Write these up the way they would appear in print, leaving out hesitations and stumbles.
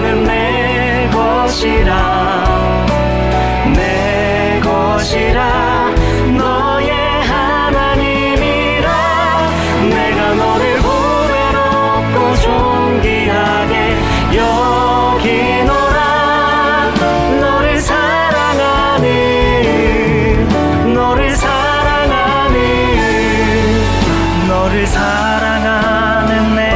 너는 내 것이라, 내 것이라, 너의 하나님이라. 내가 너를 보배롭고 존귀하게 여기노라. 너를 사랑하는, 너를 사랑하는, 너를 사랑하는 내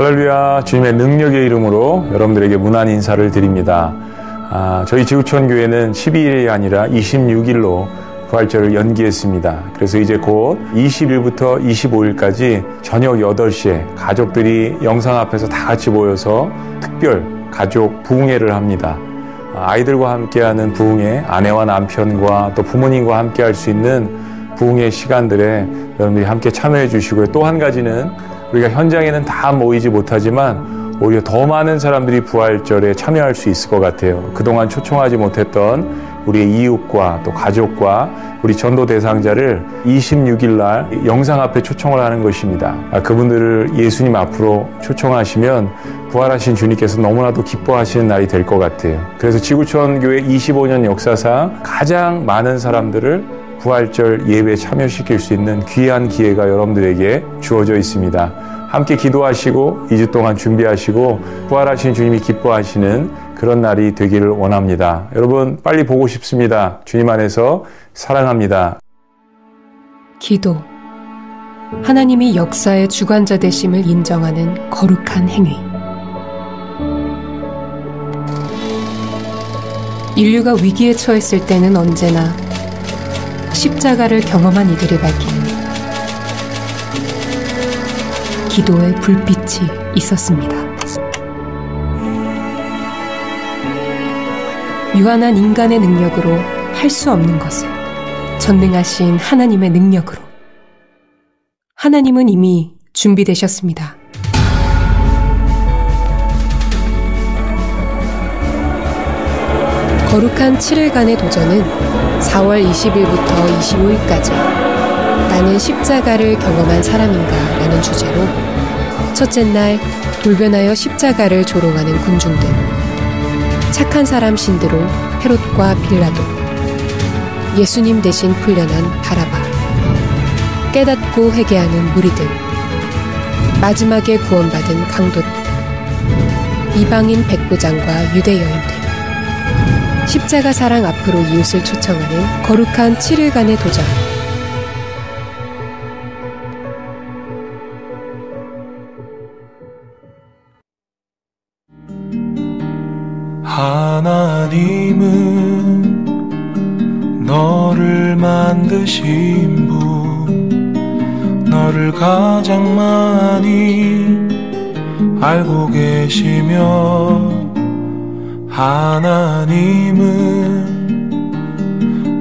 할렐루야. 주님의 능력의 이름으로 여러분들에게 문안 인사를 드립니다. 저희 지구촌교회는 12일이 아니라 26일로 부활절을 연기했습니다. 그래서 이제 곧 20일부터 25일까지 저녁 8시에 가족들이 영상 앞에서 다 같이 모여서 특별 가족 부흥회를 합니다. 아이들과 함께하는 부흥회, 아내와 남편과 또 부모님과 함께할 수 있는 부흥회 시간들에 여러분들이 함께 참여해 주시고요. 또 한 가지는 우리가 현장에는 다 모이지 못하지만 오히려 더 많은 사람들이 부활절에 참여할 수 있을 것 같아요. 그동안 초청하지 못했던 우리의 이웃과 또 가족과 우리 전도 대상자를 26일날 영상 앞에 초청을 하는 것입니다. 그분들을 예수님 앞으로 초청하시면 부활하신 주님께서 너무나도 기뻐하시는 날이 될 것 같아요. 그래서 지구촌교회 25년 역사상 가장 많은 사람들을 부활절 예배에 참여시킬 수 있는 귀한 기회가 여러분들에게 주어져 있습니다. 함께 기도하시고 2주 동안 준비하시고 부활하신 주님이 기뻐하시는 그런 날이 되기를 원합니다. 여러분 빨리 보고 싶습니다. 주님 안에서 사랑합니다. 기도. 하나님이 역사의 주관자 되심을 인정하는 거룩한 행위. 인류가 위기에 처했을 때는 언제나 십자가를 경험한 이들이 밝히는 기도의 불빛이 있었습니다. 유한한 인간의 능력으로 할 수 없는 것을 전능하신 하나님의 능력으로. 하나님은 이미 준비되셨습니다. 거룩한 7일간의 도전은 4월 20일부터 25일까지 나는 십자가를 경험한 사람인가 라는 주제로 첫째 날 돌변하여 십자가를 조롱하는 군중들, 착한 사람 신드롬 헤롯과 빌라도, 예수님 대신 풀려난 바라바, 깨닫고 회개하는 무리들, 마지막에 구원받은 강도들, 이방인 백부장과 유대 여인들, 십자가 사랑 앞으로 이웃을 초청하는 거룩한 7일간의 도전. 하나님은 너를 만드신 분, 너를 가장 많이 알고 계시며, 하나님은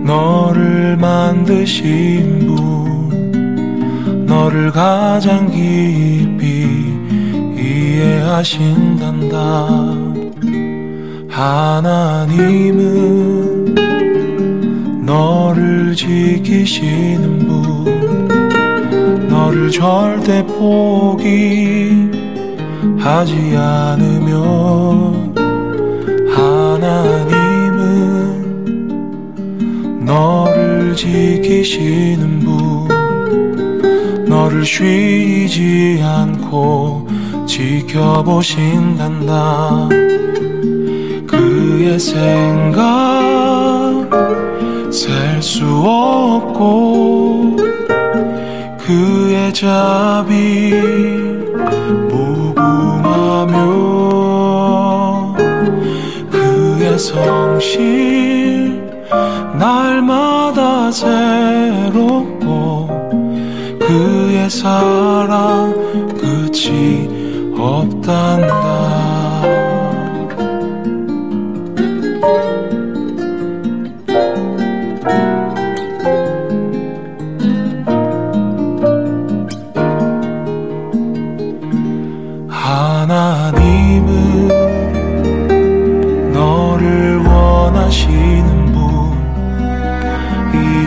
너를 만드신 분, 너를 가장 깊이 이해하신단다. 하나님은 너를 지키시는 분, 너를 절대 포기하지 않으며, 하나님은 너를 지키시는 분, 너를 쉬지 않고 지켜보신단다. 그의 생각 셀 수 없고 그의 자비 무궁하며, 그의 성실 날마다 새롭고 그의 사랑 끝이 없단다.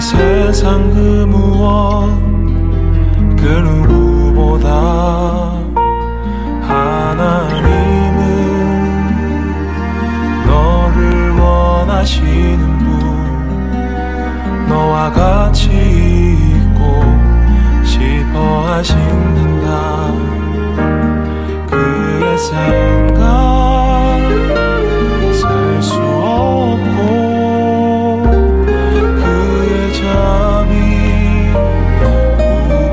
세상 그 무엇 그 누구보다 하나님은 너를 원하시는 분, 너와 같이 있고 싶어 하신단다. 그의 생각 셀 수 없고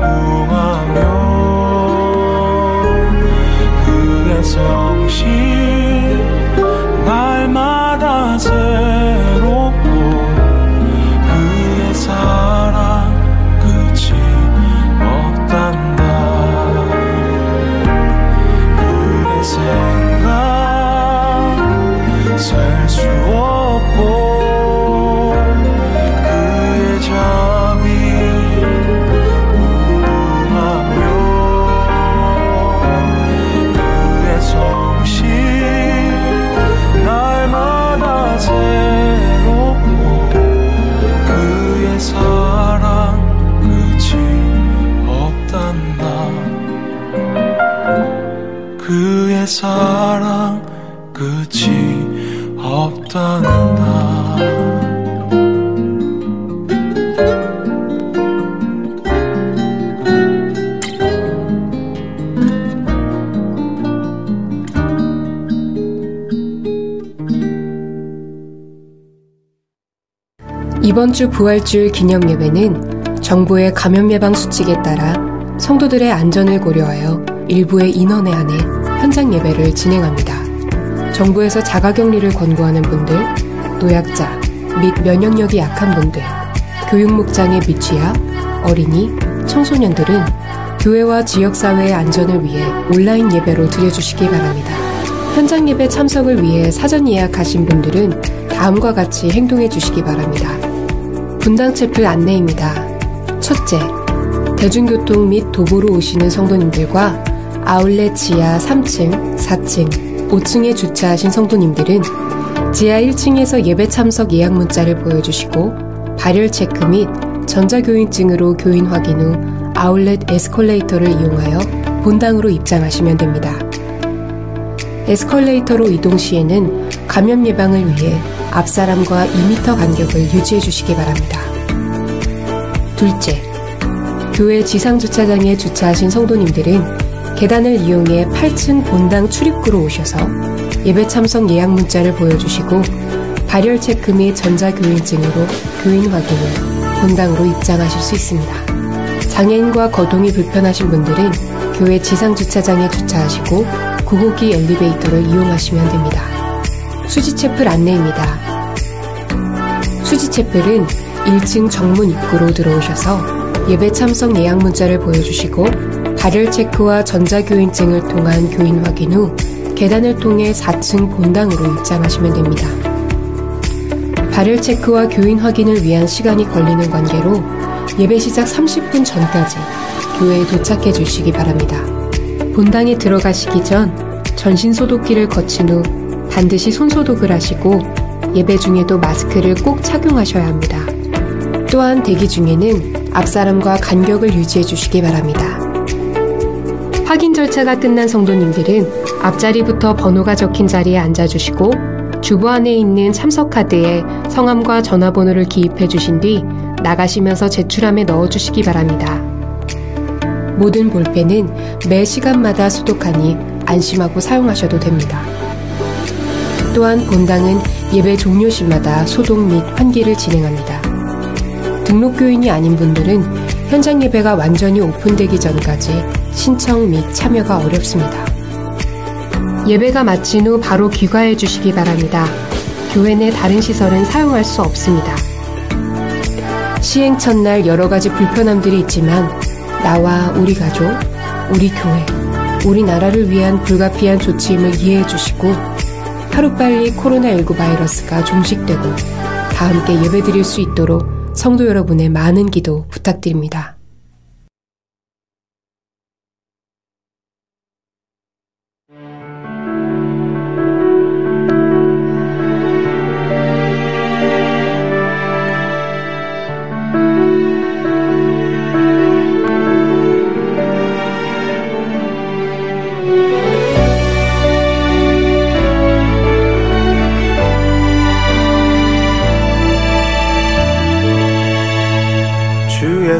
무궁하며, 이번 주 부활주일 기념예배는 정부의 감염 예방 수칙에 따라 성도들의 안전을 고려하여 일부의 인원에 한해 현장 예배를 진행합니다. 정부에서 자가격리를 권고하는 분들, 노약자 및 면역력이 약한 분들, 교육목장의 미취학, 어린이, 청소년들은 교회와 지역사회의 안전을 위해 온라인 예배로 드려주시기 바랍니다. 현장 예배 참석을 위해 사전 예약하신 분들은 다음과 같이 행동해 주시기 바랍니다. 분당 챕터 안내입니다. 첫째, 대중교통 및 도보로 오시는 성도님들과 아울렛 지하 3층, 4층, 5층에 주차하신 성도님들은 지하 1층에서 예배 참석 예약 문자를 보여주시고 발열 체크 및 전자교인증으로 교인 확인 후 아울렛 에스컬레이터를 이용하여 본당으로 입장하시면 됩니다. 에스컬레이터로 이동 시에는 감염 예방을 위해 앞사람과 2m 간격을 유지해 주시기 바랍니다. 둘째, 교회 지상주차장에 주차하신 성도님들은 계단을 이용해 8층 본당 출입구로 오셔서 예배 참석 예약 문자를 보여주시고 발열 체크 및 전자교인증으로 교인 확인 후 본당으로 입장하실 수 있습니다. 장애인과 거동이 불편하신 분들은 교회 지상주차장에 주차하시고 고고기 엘리베이터를 이용하시면 됩니다. 수지채플 안내입니다. 수지채플은 1층 정문 입구로 들어오셔서 예배 참석 예약 문자를 보여주시고 발열 체크와 전자교인증을 통한 교인 확인 후 계단을 통해 4층 본당으로 입장하시면 됩니다. 발열 체크와 교인 확인을 위한 시간이 걸리는 관계로 예배 시작 30분 전까지 교회에 도착해 주시기 바랍니다. 본당에 들어가시기 전 전신 소독기를 거친 후 반드시 손소독을 하시고 예배 중에도 마스크를 꼭 착용하셔야 합니다. 또한 대기 중에는 앞사람과 간격을 유지해 주시기 바랍니다. 확인 절차가 끝난 성도님들은 앞자리부터 번호가 적힌 자리에 앉아주시고 주보 안에 있는 참석카드에 성함과 전화번호를 기입해 주신 뒤 나가시면서 제출함에 넣어주시기 바랍니다. 모든 볼펜은 매 시간마다 소독하니 안심하고 사용하셔도 됩니다. 또한 본당은 예배 종료 시마다 소독 및 환기를 진행합니다. 등록교인이 아닌 분들은 현장 예배가 완전히 오픈되기 전까지 신청 및 참여가 어렵습니다. 예배가 마친 후 바로 귀가해 주시기 바랍니다. 교회 내 다른 시설은 사용할 수 없습니다. 시행 첫날 여러 가지 불편함들이 있지만 나와 우리 가족, 우리 교회, 우리나라를 위한 불가피한 조치임을 이해해 주시고 하루빨리 코로나19 바이러스가 종식되고 다 함께 예배드릴 수 있도록 성도 여러분의 많은 기도 부탁드립니다.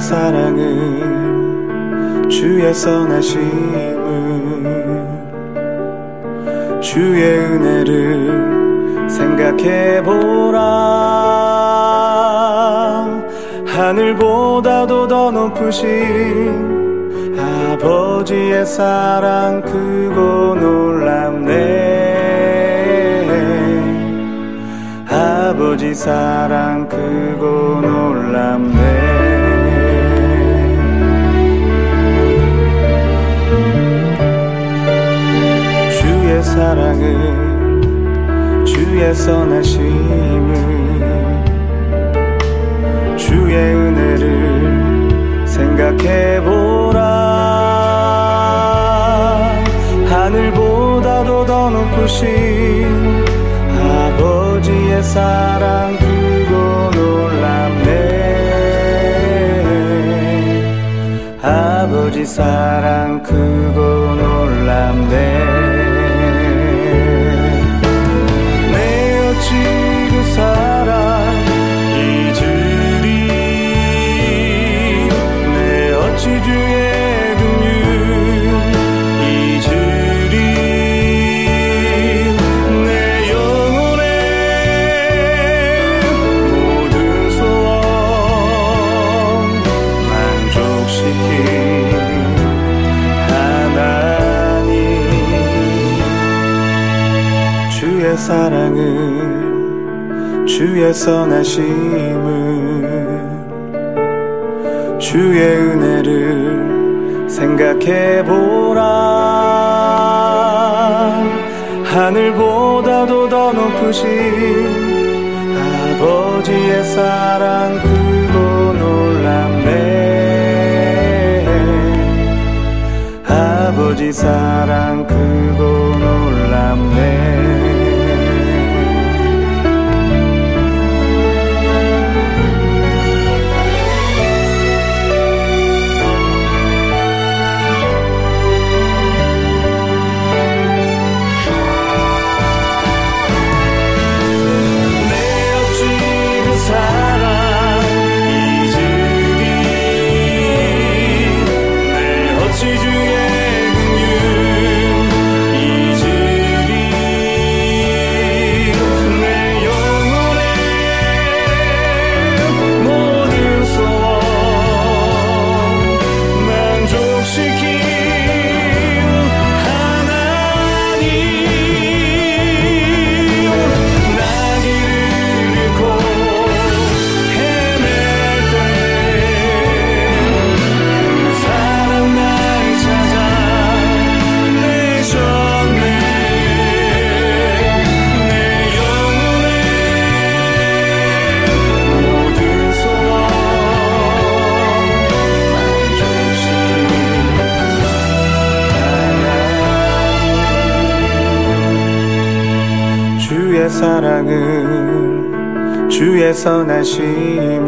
사랑을 주의 선하심을 주의 은혜를 생각해보라. 하늘보다도 더 높으신 아버지의 사랑 크고 놀랍네. 아버지 사랑 크고 놀랍네. 주의 사랑을 주의 선하심을 주의 은혜를 생각해보라. 하늘보다도 더 높으신 아버지의 사랑 크고 놀랍네. 아버지 사랑 크고 놀랍네. 사랑 잊으리 내 어찌 주의 긍휼 잊으리 내 영혼의 모든 소원 사랑은 주의 선하심을 주의 은혜를 생각해보라. 하늘보다도 더 높으신 아버지의 사랑 크고 놀랍네. 아버지 사랑 크고 놀랍네. 사랑은 주의 선하심을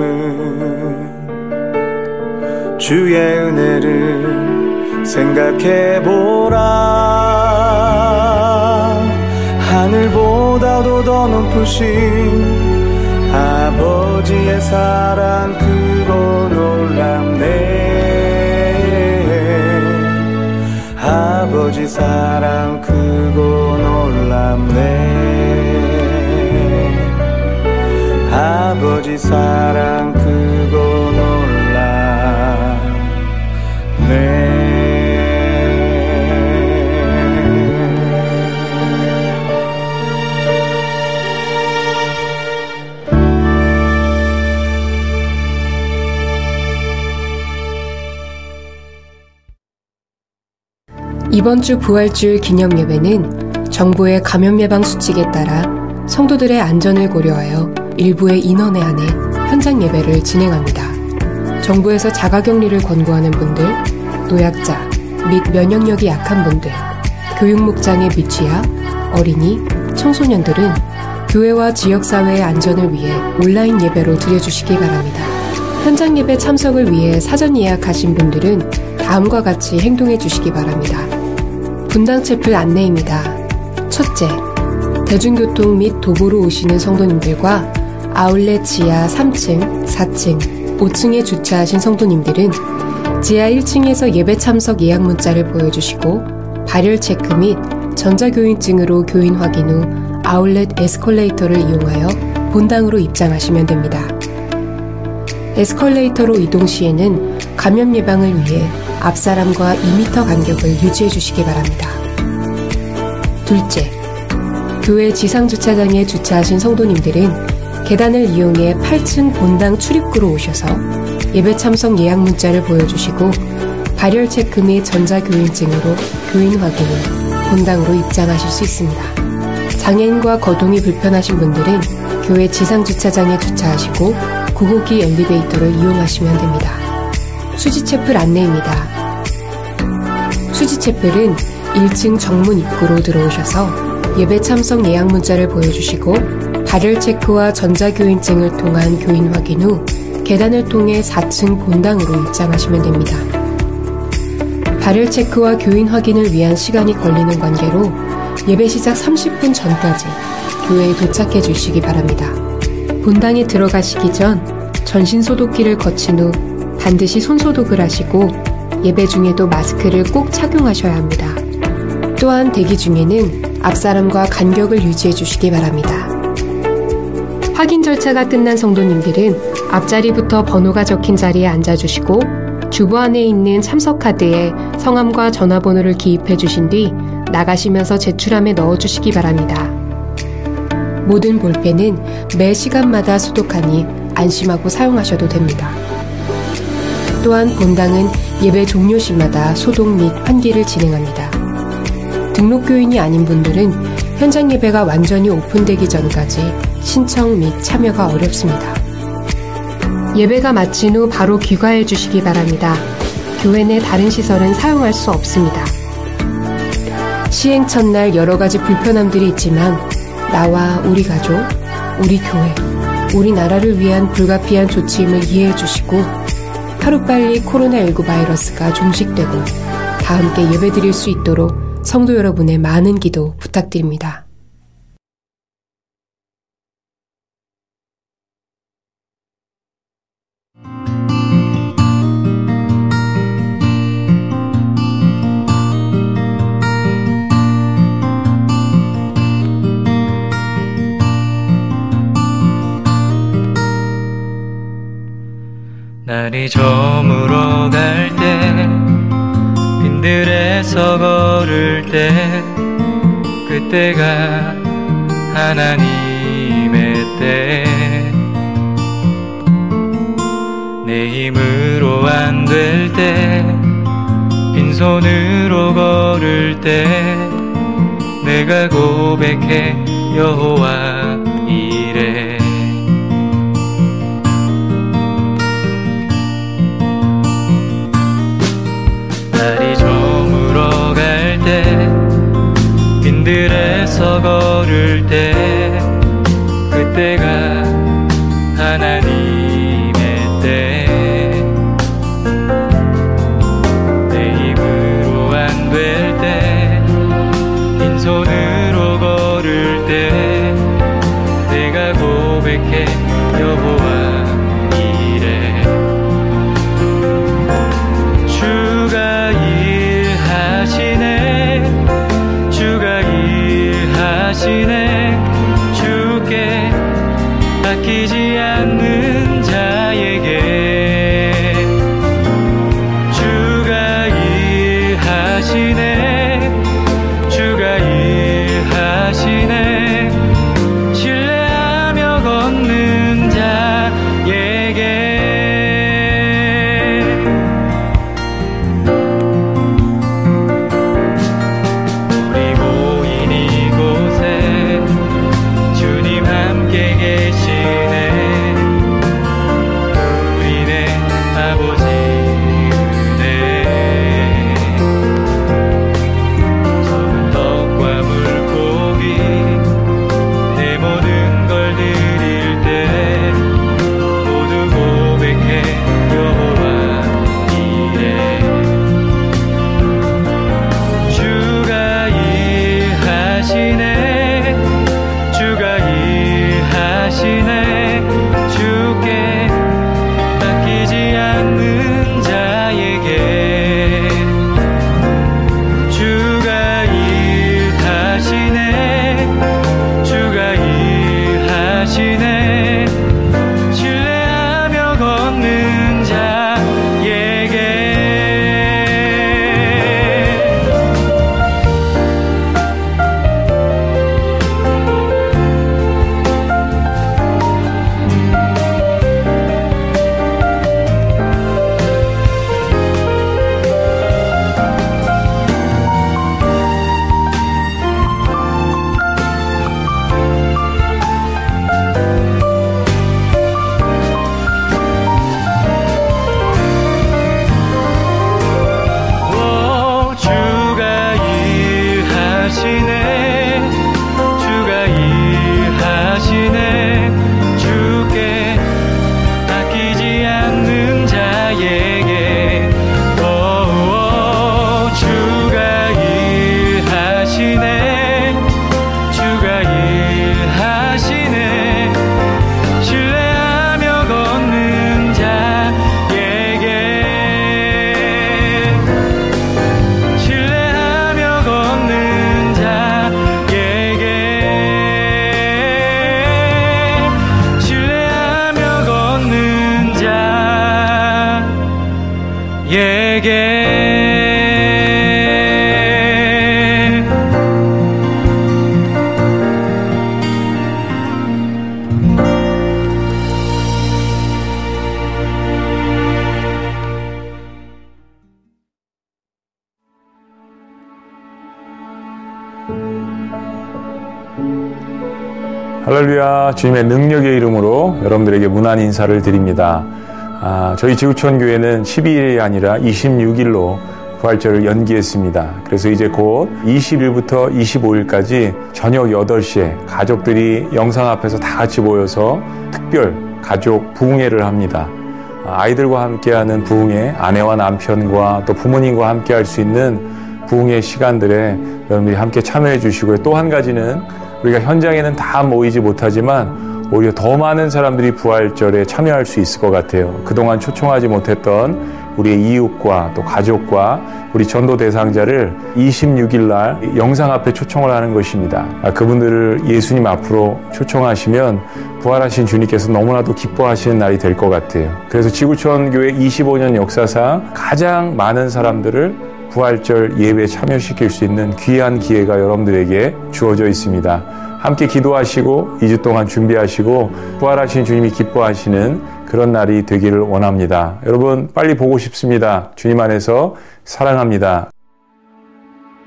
주의 은혜를 생각해보라. 하늘보다도 더 높으신 아버지의 사랑 크고 놀랍네. 아버지 사랑 크고 놀랍네. 아버지 사랑 크고 놀랍네. 이번 주 부활주일 기념예배는 정부의 감염 예방 수칙에 따라 성도들의 안전을 고려하여 일부의 인원에 한해 현장 예배를 진행합니다. 정부에서 자가격리를 권고하는 분들, 노약자 및 면역력이 약한 분들, 교육목장의 미취학, 어린이, 청소년들은 교회와 지역사회의 안전을 위해 온라인 예배로 드려주시기 바랍니다. 현장 예배 참석을 위해 사전 예약하신 분들은 다음과 같이 행동해 주시기 바랍니다. 분당 채플 안내입니다. 첫째, 대중교통 및 도보로 오시는 성도님들과 아울렛 지하 3층, 4층, 5층에 주차하신 성도님들은 지하 1층에서 예배 참석 예약 문자를 보여주시고 발열 체크 및 전자교인증으로 교인 확인 후 아울렛 에스컬레이터를 이용하여 본당으로 입장하시면 됩니다. 에스컬레이터로 이동 시에는 감염 예방을 위해 앞사람과 2m 간격을 유지해 주시기 바랍니다. 둘째, 교회 지상 주차장에 주차하신 성도님들은 계단을 이용해 8층 본당 출입구로 오셔서 예배 참석 예약 문자를 보여주시고 발열 체크 및 전자교인증으로 교인 확인 후 본당으로 입장하실 수 있습니다. 장애인과 거동이 불편하신 분들은 교회 지상 주차장에 주차하시고 9호기 엘리베이터를 이용하시면 됩니다. 수지채플 안내입니다. 수지채플은 1층 정문 입구로 들어오셔서 예배 참석 예약 문자를 보여주시고 발열 체크와 전자교인증을 통한 교인 확인 후 계단을 통해 4층 본당으로 입장하시면 됩니다. 발열 체크와 교인 확인을 위한 시간이 걸리는 관계로 예배 시작 30분 전까지 교회에 도착해 주시기 바랍니다. 본당에 들어가시기 전 전신 소독기를 거친 후 반드시 손소독을 하시고 예배 중에도 마스크를 꼭 착용하셔야 합니다. 또한 대기 중에는 앞사람과 간격을 유지해 주시기 바랍니다. 확인 절차가 끝난 성도님들은 앞자리부터 번호가 적힌 자리에 앉아주시고 주부 안에 있는 참석카드에 성함과 전화번호를 기입해 주신 뒤 나가시면서 제출함에 넣어주시기 바랍니다. 모든 볼펜은 매 시간마다 소독하니 안심하고 사용하셔도 됩니다. 또한 본당은 예배 종료 시마다 소독 및 환기를 진행합니다. 등록교인이 아닌 분들은 현장 예배가 완전히 오픈되기 전까지 신청 및 참여가 어렵습니다. 예배가 마친 후 바로 귀가해 주시기 바랍니다. 교회 내 다른 시설은 사용할 수 없습니다. 시행 첫날 여러 가지 불편함들이 있지만 나와 우리 가족, 우리 교회, 우리 나라를 위한 불가피한 조치임을 이해해 주시고 하루빨리 코로나19 바이러스가 종식되고 다 함께 예배드릴 수 있도록 성도 여러분의 많은 기도 부탁드립니다. 날이 저물어 갈 때 빈들에서 걸을 때 그때가 하나님의 때 내 힘으로 안 될 때 빈손으로 걸을 때 내가 고백해 여호와 이래 날이 저물어 갈 때 빈들에서 걸을 때 그때가 하나님의 때 내 힘으로 안 될 때 빈손으로 걸을 때 내가 고백해 여호와 주께 아끼지 않는 자에게 주가 일하시네 주가 일하시네 신뢰하며 걷는 자에게 우리 모인 이곳에 주님 함께 계시네 우리네 아버지 은혜 적은 떡과 물고기 내 모든 걸 드릴 때 모두 고백해 여호와 이래 주가 일하시네 주가 일하시네 주께 아끼지 않는 자에게 주가 일하시네 주가 일하시네 신뢰하며 걷는 자에게 오, 주가 일하시네 주가 일하시네 주께 아끼지 않는 자에게 오, 주가 일하시네 주가 일하시네 신뢰하며 걷는 자에게 신뢰하며 걷는 자에게 신뢰하며 걷는 자에게 할렐루야. 주님의 능력의 이름으로 여러분들에게 문안 인사를 드립니다. 저희 지구촌교회는 12일이 아니라 26일로 부활절을 연기했습니다. 그래서 이제 곧 20일부터 25일까지 저녁 8시에 가족들이 영상 앞에서 다 같이 모여서 특별 가족 부흥회를 합니다. 아이들과 함께하는 부흥회, 아내와 남편과 또 부모님과 함께할 수 있는 부흥회 시간들에 여러분들이 함께 참여해 주시고요. 또 한 가지는 우리가 현장에는 다 모이지 못하지만 오히려 더 많은 사람들이 부활절에 참여할 수 있을 것 같아요. 그동안 초청하지 못했던 우리의 이웃과 또 가족과 우리 전도 대상자를 26일날 영상 앞에 초청을 하는 것입니다. 그분들을 예수님 앞으로 초청하시면 부활하신 주님께서 너무나도 기뻐하시는 날이 될 것 같아요. 그래서 지구촌교회 25년 역사상 가장 많은 사람들을 부활절 예배에 참여시킬 수 있는 귀한 기회가 여러분들에게 주어져 있습니다. 함께 기도하시고 2주 동안 준비하시고 부활하신 주님이 기뻐하시는 그런 날이 되기를 원합니다. 여러분 빨리 보고 싶습니다. 주님 안에서 사랑합니다.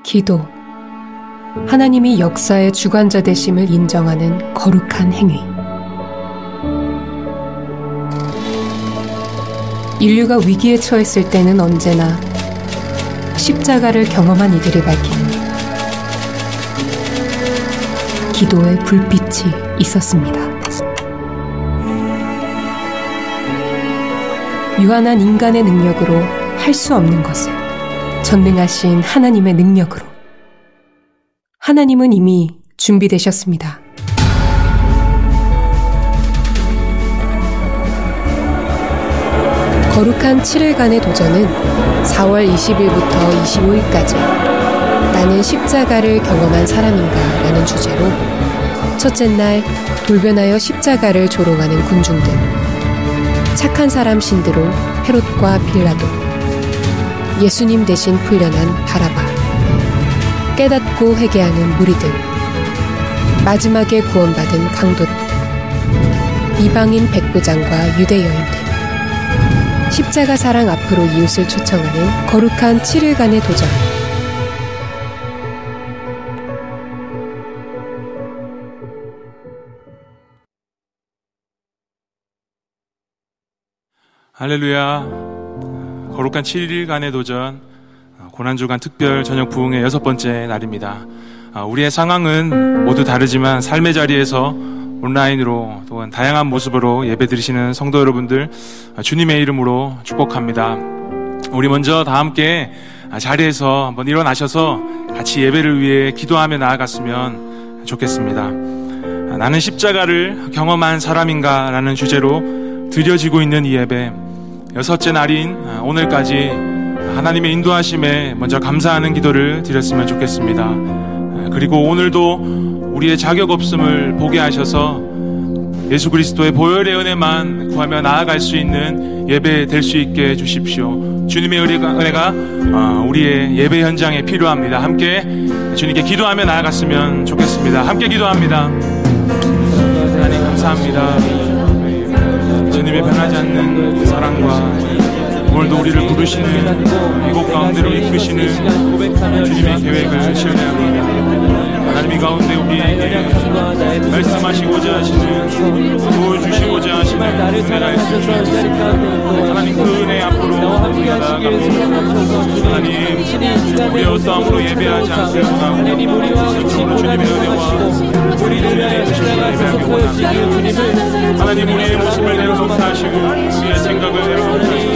기도. 하나님이 역사의 주관자 되심을 인정하는 거룩한 행위. 인류가 위기에 처했을 때는 언제나 십자가를 경험한 이들이 밝힌 기도의 불빛이 있었습니다. 유한한 인간의 능력으로 할 수 없는 것을 전능하신 하나님의 능력으로. 하나님은 이미 준비되셨습니다. 거룩한 7일간의 도전은 4월 20일부터 25일까지 나는 십자가를 경험한 사람인가 라는 주제로 첫째 날 돌변하여 십자가를 조롱하는 군중들, 착한 사람 신드롬 헤롯과 빌라도, 예수님 대신 풀려난 바라바, 깨닫고 회개하는 무리들, 마지막에 구원받은 강도들, 이방인 백부장과 유대 여인들, 십자가 사랑 앞으로 이웃을 초청하는 거룩한 7일간의 도전. 할렐루야. 거룩한 7일간의 도전 고난주간 특별 저녁 부흥회 6번째 날입니다. 우리의 상황은 모두 다르지만 삶의 자리에서 온라인으로 또한 다양한 모습으로 예배드리시는 성도 여러분들 주님의 이름으로 축복합니다. 우리 먼저 다 함께 자리에서 한번 일어나셔서 같이 예배를 위해 기도하며 나아갔으면 좋겠습니다. 나는 십자가를 경험한 사람인가 라는 주제로 드려지고 있는 이 예배, 6번째 날인 오늘까지 하나님의 인도하심에 먼저 감사하는 기도를 드렸으면 좋겠습니다. 그리고 오늘도 우리의 자격 없음을 보게 하셔서 예수 그리스도의 보혈의 은혜만 구하며 나아갈 수 있는 예배 될 수 있게 해주십시오. 주님의 은혜가 우리의 예배 현장에 필요합니다. 함께 주님께 기도하며 나아갔으면 좋겠습니다. 함께 기도합니다. 하나님 감사합니다. 주님의 변하지 않는 사랑과 오늘도 우리를 부르시는 이곳 가운데로 이끄시는 주님의 계획을 실현합니다. 하나님 가운데 우리에게 말씀하시고자 하시는, 도와주시고자 하시는 은혜를 주시옵소서. 하나님 그 은혜 앞으로 우리가 나아갑니다. 하나님 우리의 어떠함으로 예배하지 않게 원하고 주님의 은혜와 우리들의 주님을 보여주시는 하나님 우리의 모습을 내려놓다 하시고 우리의 생각을 내려놓다 하시고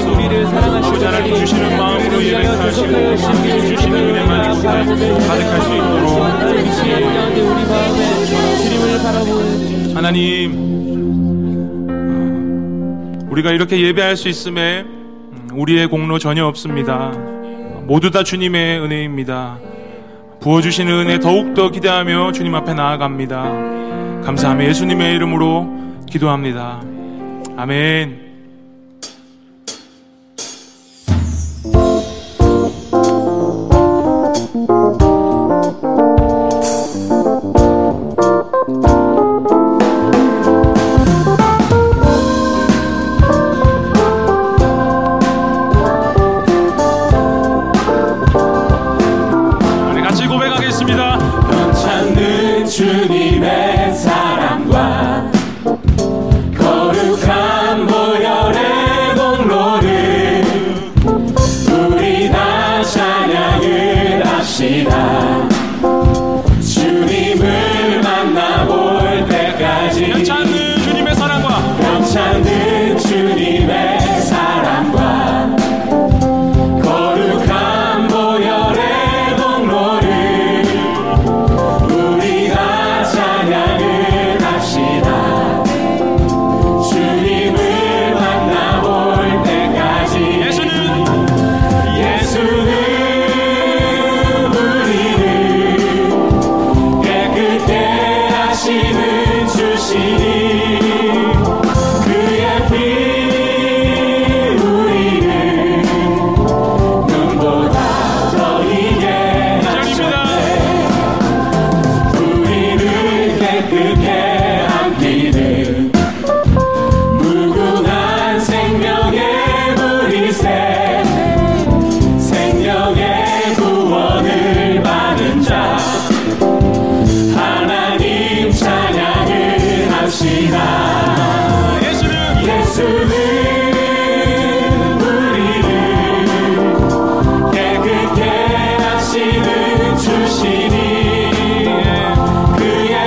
아버지 하나님 주시는 마음으로 예배를 하시고 주시는 은혜만 가득할 수 있도록 하나님 우리가 이렇게 예배할 수 있음에 우리의 공로 전혀 없습니다. 모두 다 주님의 은혜입니다. 부어주시는 은혜 더욱더 기대하며 주님 앞에 나아갑니다. 감사하며 예수님의 이름으로 기도합니다. 아멘. 주님의 사랑과 주시니 그의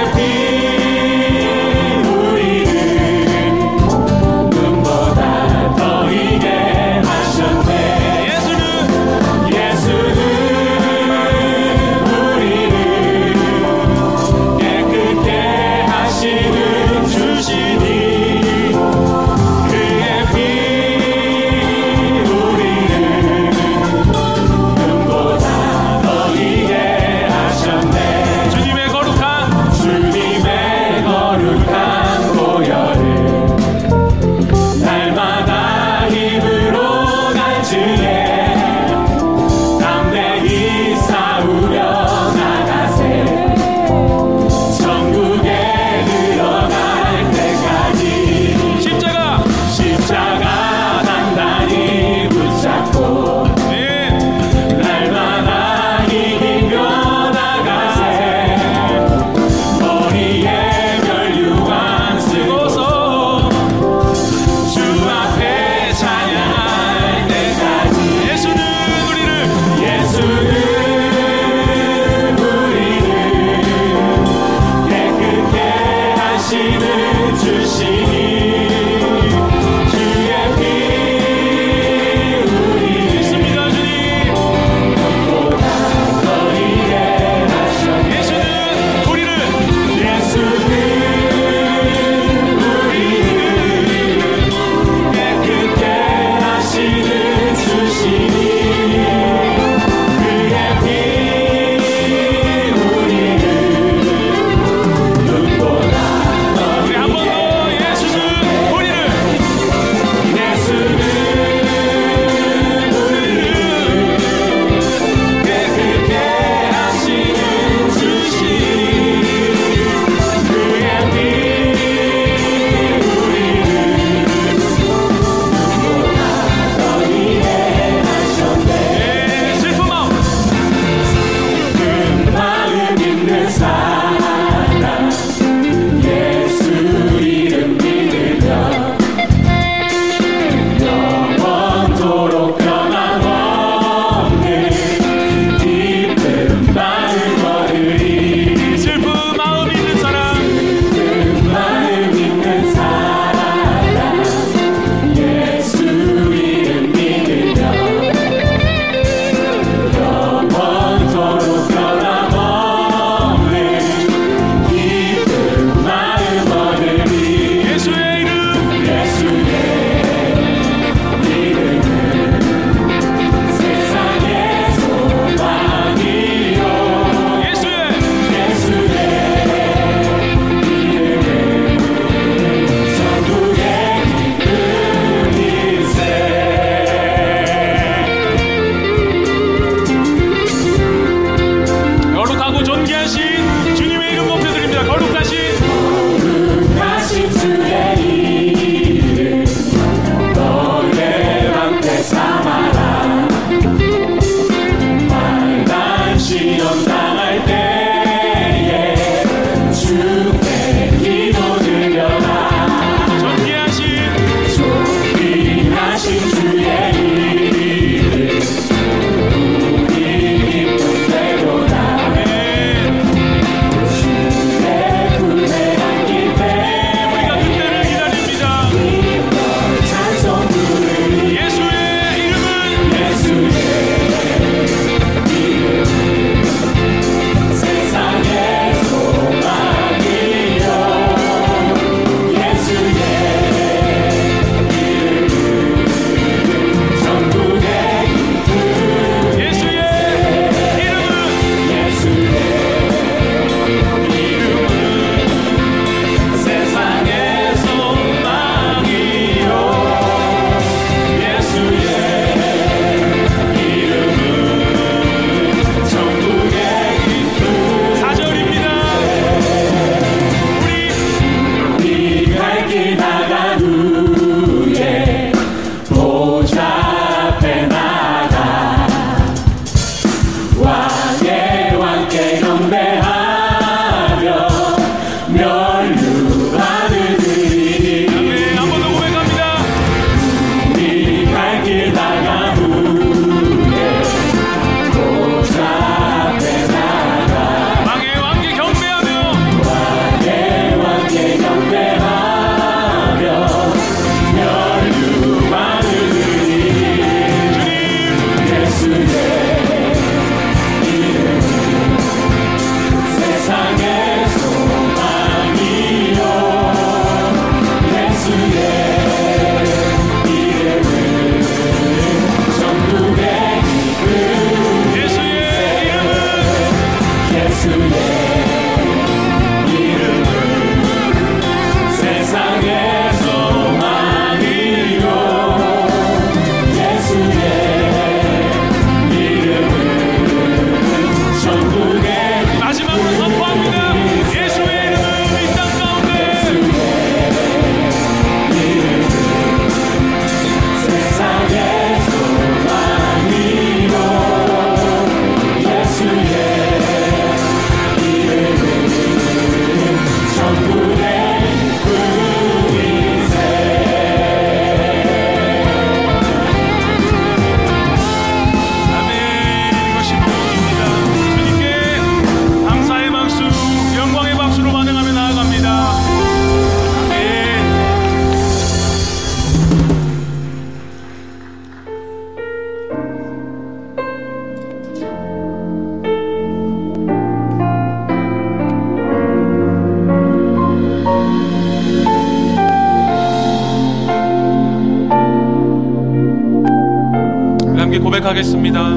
고백하겠습니다.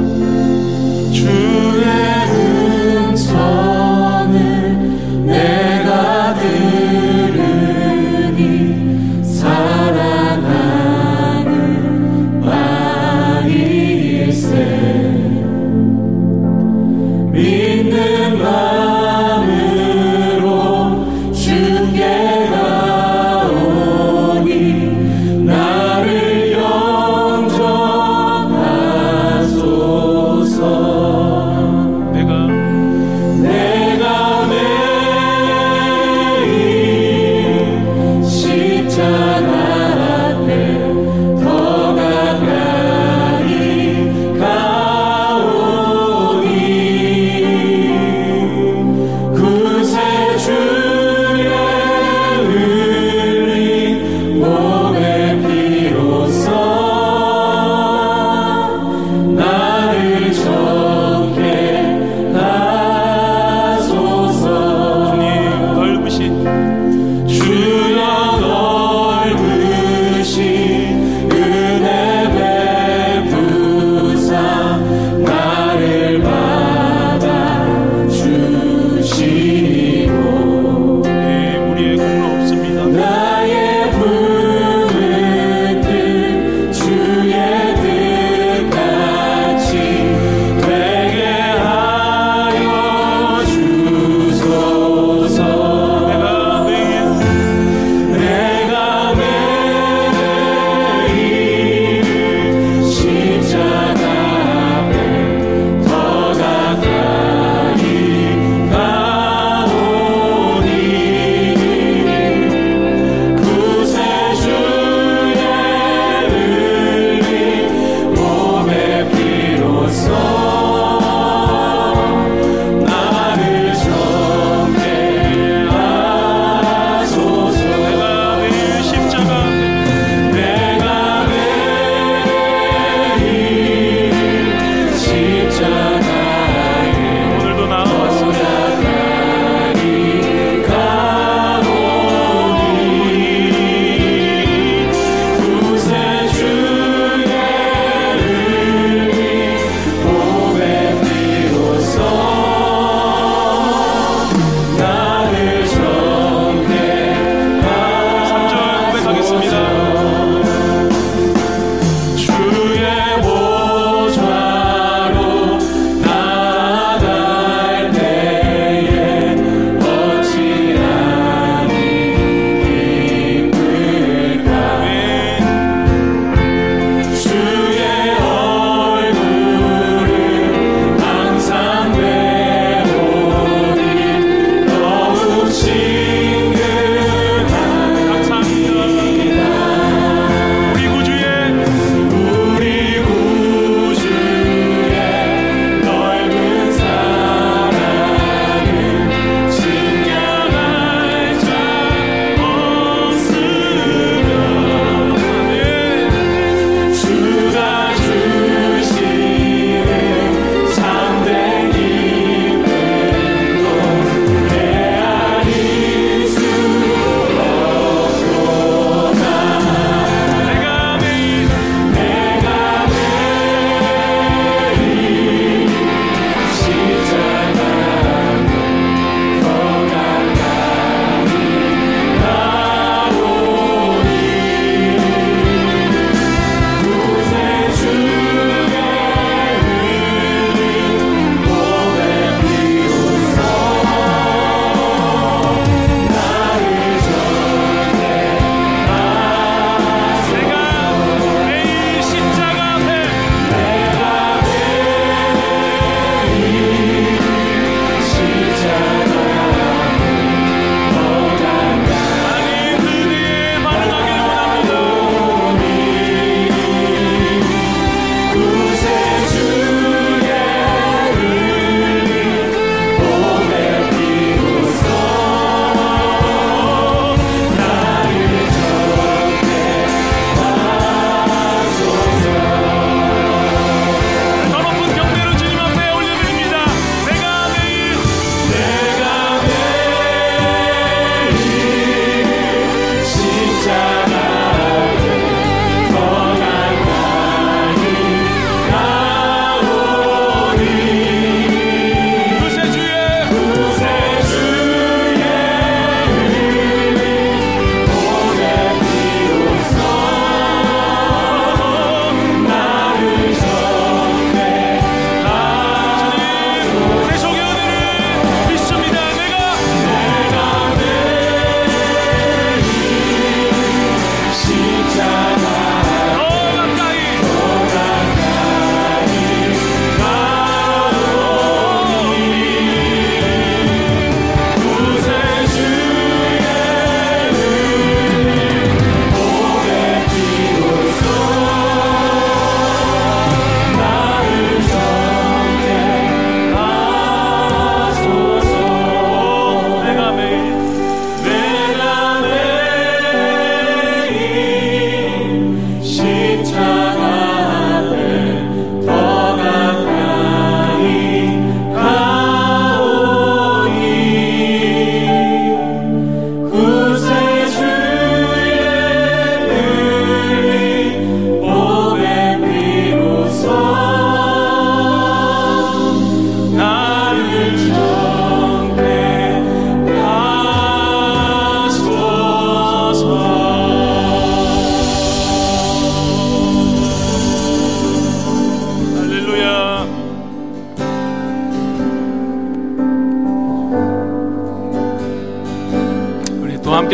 주의 음성을 내가 들으니 사랑하는 마리일세 믿는 마음으로 주께 가오니 나를 영접하소서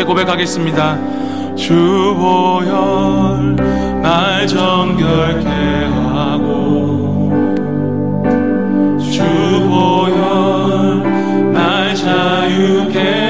함께 고백하겠습니다. 주 보혈 날 정결케 하고 주 보혈 날 자유케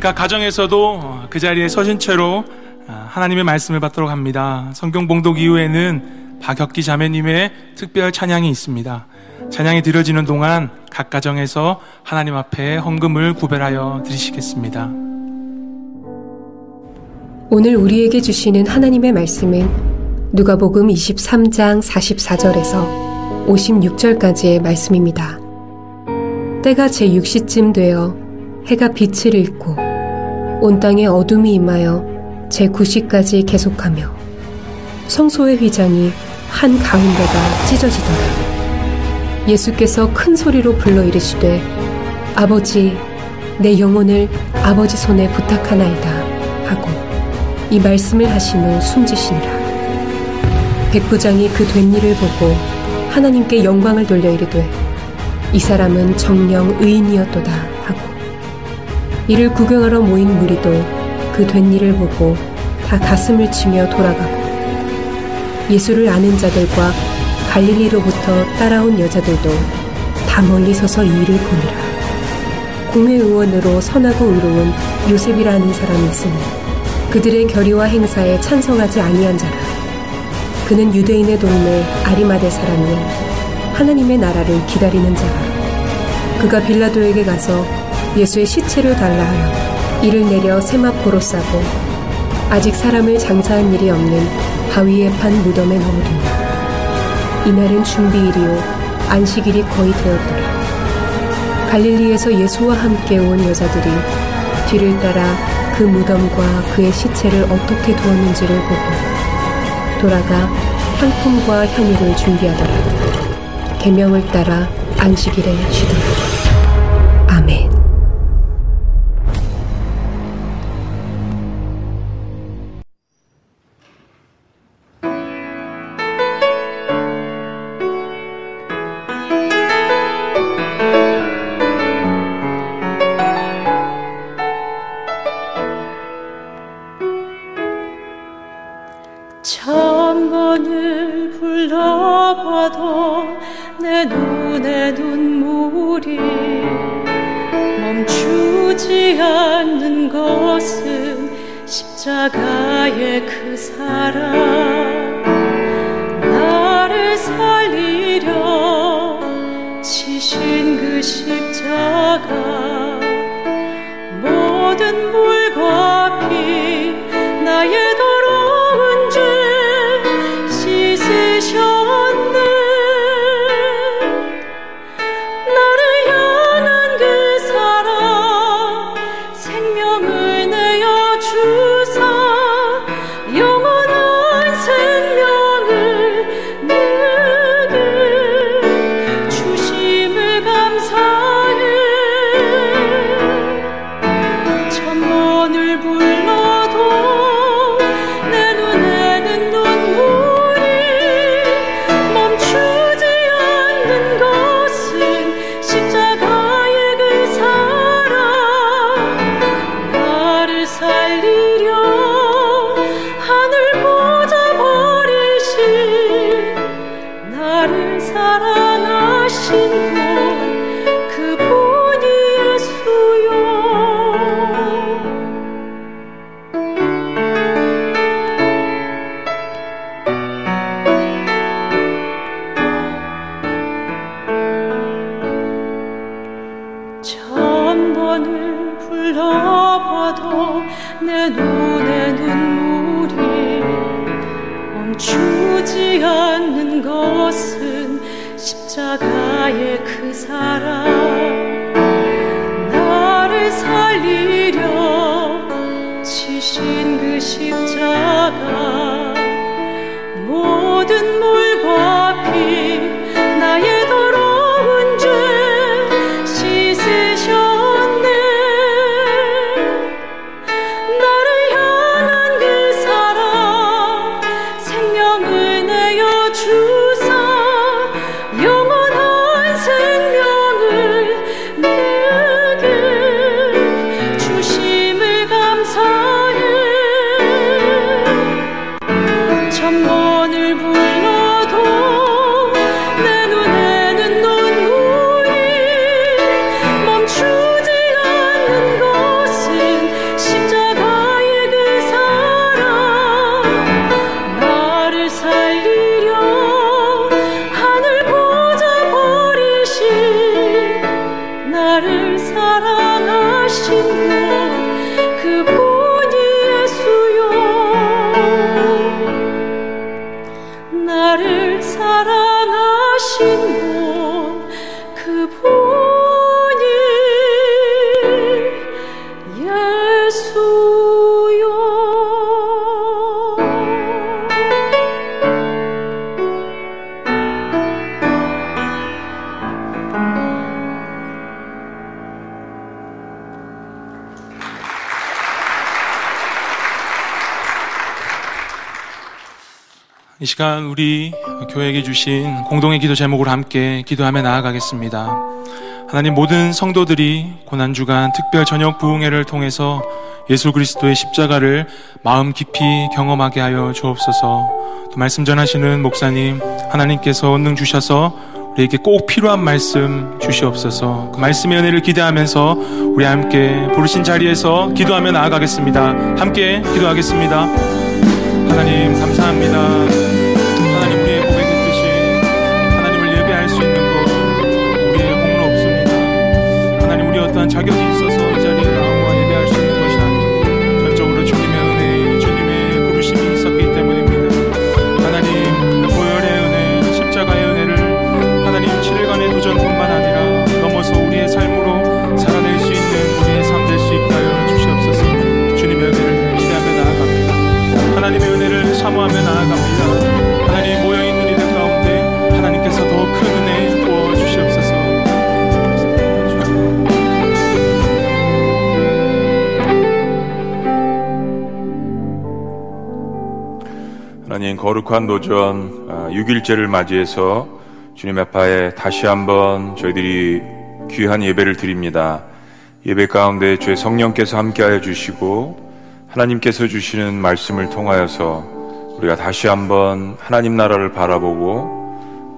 우리가 가정에서도 그 자리에 서신 채로 하나님의 말씀을 받도록 합니다. 성경 봉독 이후에는 박혁기 자매님의 특별 찬양이 있습니다. 찬양이 드려지는 동안 각 가정에서 하나님 앞에 헌금을 구별하여 드리시겠습니다. 오늘 우리에게 주시는 하나님의 말씀은 누가복음 23장 44절에서 56절까지의 말씀입니다. 때가 제6시쯤 되어 해가 빛을 잃고 온 땅에 어둠이 임하여 제9시까지 계속하며 성소의 휘장이 한 가운데가 찢어지더라. 예수께서 큰 소리로 불러 이르시되 아버지, 내 영혼을 아버지 손에 부탁하나이다 하고 이 말씀을 하신 후 숨지시니라. 백부장이 그 된 일을 보고 하나님께 영광을 돌려 이르되 이 사람은 정녕 의인이었도다 하고 이를 구경하러 모인 무리도 그 된 일을 보고 다 가슴을 치며 돌아가고 예수를 아는 자들과 갈릴리로부터 따라온 여자들도 다 멀리 서서 이 일을 보니라. 공회의원으로 선하고 의로운 요셉이라는 사람이 있으니 그들의 결의와 행사에 찬성하지 아니한 자라. 그는 유대인의 동네 아리마대 사람이요 하나님의 나라를 기다리는 자라. 그가 빌라도에게 가서 예수의 시체를 달라 하여 이를 내려 세마포로 싸고 아직 사람을 장사한 일이 없는 바위에 판 무덤에 넣으리니 이날은 준비일이요 안식일이 거의 되었더라. 갈릴리에서 예수와 함께 온 여자들이 뒤를 따라 그 무덤과 그의 시체를 어떻게 두었는지를 보고 돌아가 향품과 향유를 준비하더라. 계명을 따라 안식일에 쉬더라. 아멘. 천번을 불러봐도 내 눈에 눈물이 멈추지 않는 것은 십자가의 그 사랑, 나를 살리려 치신 그 십자가, 모든 물과 피 나의 더러운 죄 씻으셔 이 시간 우리 교회에게 주신 공동의 기도 제목으로 함께 기도하며 나아가겠습니다. 하나님, 모든 성도들이 고난주간 특별 저녁 부흥회를 통해서 예수 그리스도의 십자가를 마음 깊이 경험하게 하여 주옵소서. 또 말씀 전하시는 목사님, 하나님께서 언능 주셔서 우리에게 꼭 필요한 말씀 주시옵소서. 그 말씀의 은혜를 기대하면서 우리 함께 부르신 자리에서 기도하며 나아가겠습니다. 함께 기도하겠습니다. 하나님, 감사합니다. 하나님, 우리의 고백했듯이 하나님을 예배할 수 있는 것, 우리의 공로 없습니다. 하나님, 우리 어떠한 자격이 있어서 이 자리에 나와 예배할 수 있는 것이 아니고 전적으로 주님의 은혜에 주님의 부르심이 있었기 때문입니다. 하나님, 보혈의 은혜, 십자가의 은혜를 하나님 7일간의 도전뿐만 아니라 넘어서 우리의 삶으로 살아낼 수 있는 우리의 삶 될 수 있다 하여 주시옵소서. 주님의 은혜를 기대하며 나아갑니다. 하나님의 은혜를 사모하며 나아갑니다. 하나님, 모여있는 이들 가운데 하나님께서 더 큰 은혜 부어주시옵소서. 하나님, 거룩한 노전 6일째를 맞이해서 주님 앞에 다시 한번 저희들이 귀한 예배를 드립니다. 예배 가운데 주의 성령께서 함께하여 주시고 하나님께서 주시는 말씀을 통하여서 우리가 다시 한번 하나님 나라를 바라보고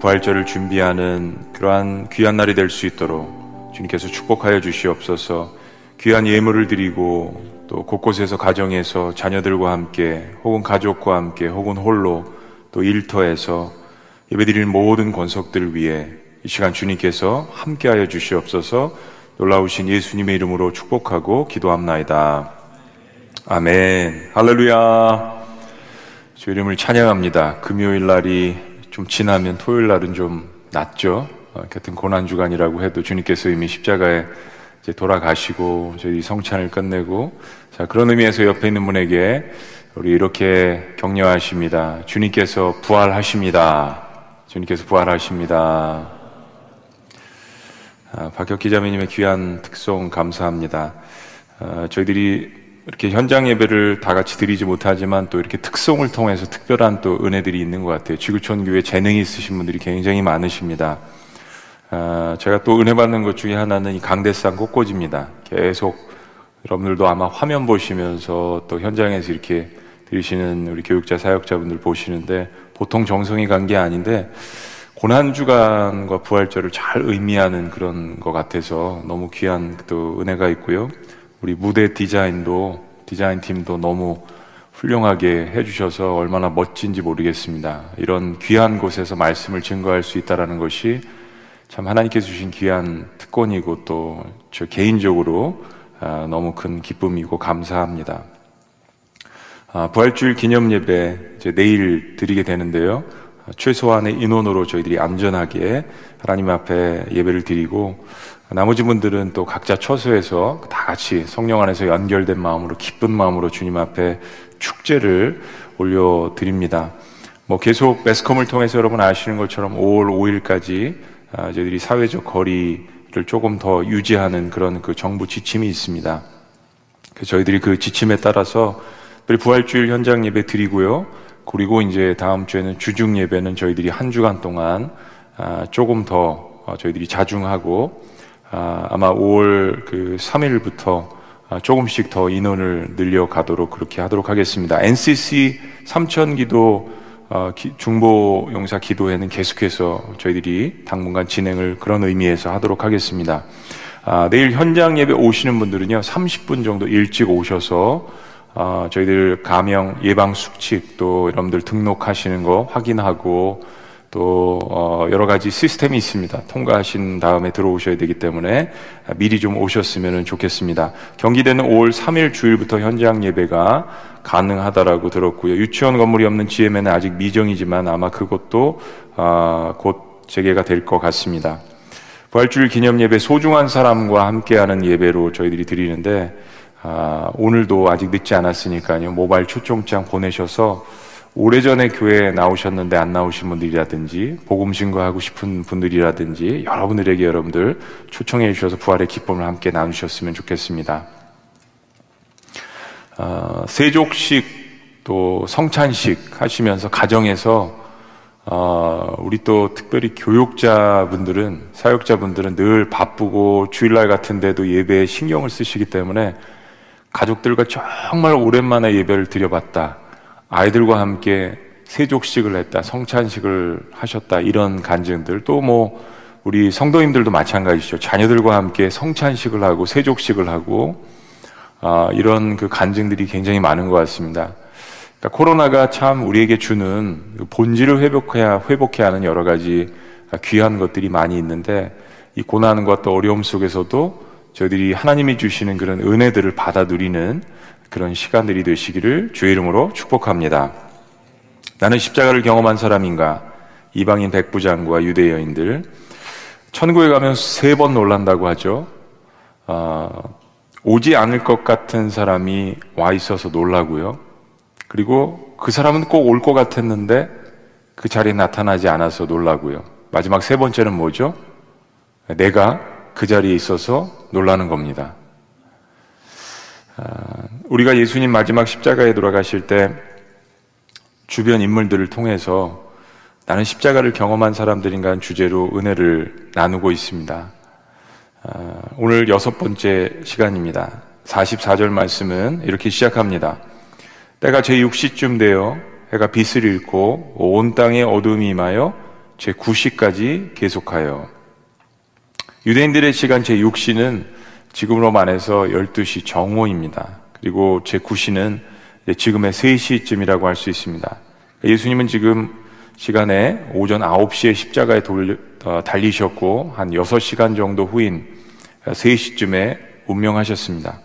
부활절을 준비하는 그러한 귀한 날이 될 수 있도록 주님께서 축복하여 주시옵소서. 귀한 예물을 드리고 또 곳곳에서 가정에서 자녀들과 함께 혹은 가족과 함께 혹은 홀로 또 일터에서 예배드리는 모든 권석들 위에 이 시간 주님께서 함께하여 주시옵소서. 놀라우신 예수님의 이름으로 축복하고 기도합나이다. 아멘. 할렐루야. 주 이름을 찬양합니다. 금요일 날이 좀 지나면 토요일 날은 좀 낫죠. 같은 고난주간이라고 해도 주님께서 이미 십자가에 이제 돌아가시고 저희 성찬을 끝내고, 자, 그런 의미에서 옆에 있는 분에게 우리 이렇게 격려하십니다. 주님께서 부활하십니다. 주님께서 부활하십니다. 박혁기 기자매님의 귀한 특송 감사합니다. 저희들이 이렇게 현장 예배를 다 같이 드리지 못하지만 또 이렇게 특송을 통해서 특별한 또 은혜들이 있는 것 같아요. 지구촌교회 재능이 있으신 분들이 굉장히 많으십니다. 제가 또 은혜 받는 것 중에 하나는 이 강대상 꽃꽂이입니다. 계속 여러분들도 아마 화면 보시면서 또 현장에서 이렇게 드리시는 우리 교육자, 사역자분들 보시는데 보통 정성이 간 게 아닌데 고난주간과 부활절을 잘 의미하는 그런 것 같아서 너무 귀한 또 은혜가 있고요. 우리 무대 디자인팀도 너무 훌륭하게 해주셔서 얼마나 멋진지 모르겠습니다. 이런 귀한 곳에서 말씀을 증거할 수 있다는 것이 참 하나님께서 주신 귀한 특권이고 또 저 개인적으로 너무 큰 기쁨이고 감사합니다. 부활주일 기념예배 이제 내일 드리게 되는데요. 최소한의 인원으로 저희들이 안전하게 하나님 앞에 예배를 드리고 나머지 분들은 또 각자 처소에서 다 같이 성령 안에서 연결된 마음으로 기쁜 마음으로 주님 앞에 축제를 올려드립니다. 뭐 계속 매스컴을 통해서 여러분 아시는 것처럼 5월 5일까지 저희들이 사회적 거리를 조금 더 유지하는 그런 그 정부 지침이 있습니다. 그래서 저희들이 그 지침에 따라서 부활주일 현장 예배 드리고요. 그리고 이제 다음 주에는 주중 예배는 저희들이 한 주간 동안 조금 더 저희들이 자중하고 아마 5월 3일부터 조금씩 더 인원을 늘려가도록 그렇게 하도록 하겠습니다. NCC 삼천기도 중보용사 기도회는 계속해서 저희들이 당분간 진행을 그런 의미에서 하도록 하겠습니다. 내일 현장 예배 오시는 분들은요 30분 정도 일찍 오셔서 저희들 감염 예방 수칙 또 여러분들 등록하시는 거 확인하고 또 여러 가지 시스템이 있습니다. 통과하신 다음에 들어오셔야 되기 때문에 미리 좀 오셨으면 좋겠습니다. 경기대는 5월 3일 주일부터 현장 예배가 가능하다라고 들었고요. 유치원 건물이 없는 GM에는 아직 미정이지만 아마 그것도 곧 재개가 될 것 같습니다. 부활주일 기념예배 소중한 사람과 함께하는 예배로 저희들이 드리는데 오늘도 아직 늦지 않았으니까요. 모바일 초청장 보내셔서 오래전에 교회에 나오셨는데 안 나오신 분들이라든지 복음 신고하고 싶은 분들이라든지 여러분들에게 여러분들 초청해 주셔서 부활의 기쁨을 함께 나누셨으면 좋겠습니다. 세족식 또 성찬식 하시면서 가정에서 우리 또 특별히 교육자분들은, 사역자분들은 늘 바쁘고 주일날 같은 데도 예배에 신경을 쓰시기 때문에 가족들과 정말 오랜만에 예배를 드려봤다, 아이들과 함께 세족식을 했다, 성찬식을 하셨다, 이런 간증들. 또 뭐 우리 성도님들도 마찬가지죠. 자녀들과 함께 성찬식을 하고 세족식을 하고 이런 그 간증들이 굉장히 많은 것 같습니다. 그러니까 코로나가 참 우리에게 주는 본질을 회복해야 하는 여러 가지 귀한 것들이 많이 있는데, 이 고난과 또 어려움 속에서도 저희들이 하나님이 주시는 그런 은혜들을 받아 누리는 그런 시간들이 되시기를 주의 이름으로 축복합니다. 나는 십자가를 경험한 사람인가? 이방인 백부장과 유대 여인들. 천국에 가면 3번 놀란다고 하죠. 오지 않을 것 같은 사람이 와 있어서 놀라고요. 그리고 그 사람은 꼭 올 것 같았는데 그 자리에 나타나지 않아서 놀라고요. 마지막 3번째는 뭐죠? 내가 그 자리에 있어서 놀라는 겁니다. 우리가 예수님 마지막 십자가에 돌아가실 때 주변 인물들을 통해서 나는 십자가를 경험한 사람들인가 하는 주제로 은혜를 나누고 있습니다. 오늘 6번째 시간입니다. 44절 말씀은 이렇게 시작합니다. 때가 제 6시쯤 되어 해가 빛을 잃고 온 땅에 어둠이 임하여 제 9시까지 계속하여. 유대인들의 시간 제 6시는 지금으로 말해서 12시 정오입니다. 그리고 제 9시는 지금의 3시쯤이라고 할 수 있습니다. 예수님은 지금 시간에 오전 9시에 십자가에 달리셨고 한 6시간 정도 후인 3시쯤에 운명하셨습니다.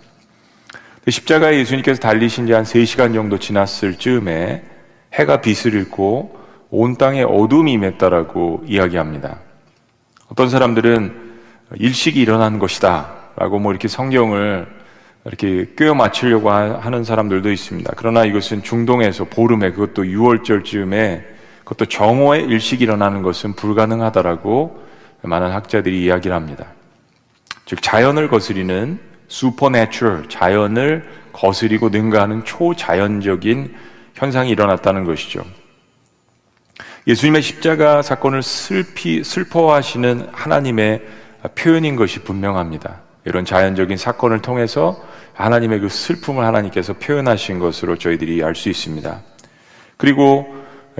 십자가에 예수님께서 달리신 지 한 3시간 정도 지났을 즈음에 해가 빛을 잃고 온 땅에 어둠이 임했다라고 이야기합니다. 어떤 사람들은 일식이 일어난 것이다 라고 이렇게 성경을 이렇게 꿰어 맞추려고 하는 사람들도 있습니다. 그러나 이것은 중동에서 보름에, 그것도 6월절쯤에, 그것도 정오에 일식이 일어나는 것은 불가능하다라고 많은 학자들이 이야기를 합니다. 즉 자연을 거스리는 supernatural, 자연을 거스리고 능가하는 초자연적인 현상이 일어났다는 것이죠. 예수님의 십자가 사건을 슬퍼하시는 하나님의 표현인 것이 분명합니다. 이런 자연적인 사건을 통해서 하나님의 그 슬픔을 하나님께서 표현하신 것으로 저희들이 알 수 있습니다. 그리고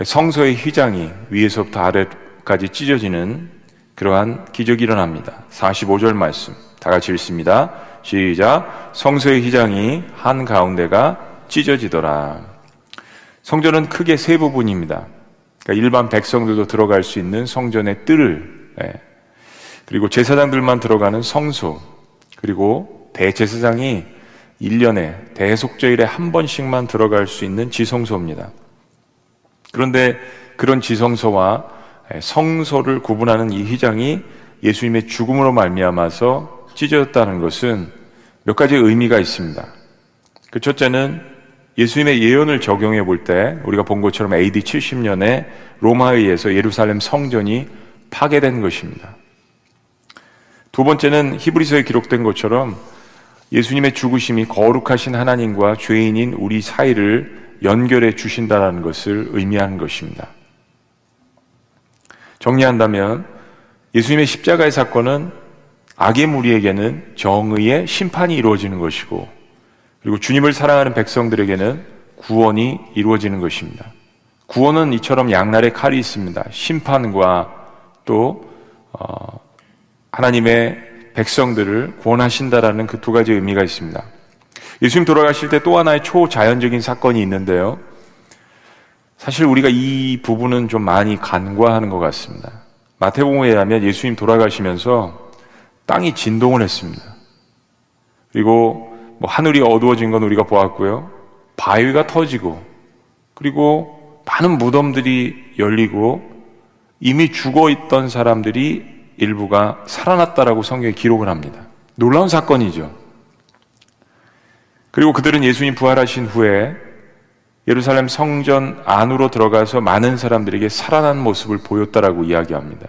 성소의 휘장이 위에서부터 아래까지 찢어지는 그러한 기적이 일어납니다. 45절 말씀 다 같이 읽습니다. 시작. 성소의 휘장이 한가운데가 찢어지더라. 성전은 크게 3 부분입니다. 그러니까 일반 백성들도 들어갈 수 있는 성전의 뜰을, 그리고 제사장들만 들어가는 성소, 그리고 대제사장이 1년에 대속죄일에 한 번씩만 들어갈 수 있는 지성소입니다. 그런데 그런 지성소와 성소를 구분하는 이 휘장이 예수님의 죽음으로 말미암아서 찢어졌다는 것은 몇 가지 의미가 있습니다. 그 첫째는 예수님의 예언을 적용해 볼 때 우리가 본 것처럼 AD 70년에 로마에 의해서 예루살렘 성전이 파괴된 것입니다. 두 번째는 히브리서에 기록된 것처럼 예수님의 죽으심이 거룩하신 하나님과 죄인인 우리 사이를 연결해 주신다는 것을 의미하는 것입니다. 정리한다면 예수님의 십자가의 사건은 악의 무리에게는 정의의 심판이 이루어지는 것이고, 그리고 주님을 사랑하는 백성들에게는 구원이 이루어지는 것입니다. 구원은 이처럼 양날의 칼이 있습니다. 심판과 또 하나님의 백성들을 구원하신다라는 그 두 가지 의미가 있습니다. 예수님 돌아가실 때 또 하나의 초자연적인 사건이 있는데요, 사실 우리가 이 부분은 좀 많이 간과하는 것 같습니다. 마태복음에 의하면 예수님 돌아가시면서 땅이 진동을 했습니다. 그리고 하늘이 어두워진 건 우리가 보았고요, 바위가 터지고, 그리고 많은 무덤들이 열리고, 이미 죽어있던 사람들이 일부가 살아났다라고 성경에 기록을 합니다. 놀라운 사건이죠. 그리고 그들은 예수님 부활하신 후에 예루살렘 성전 안으로 들어가서 많은 사람들에게 살아난 모습을 보였다라고 이야기합니다.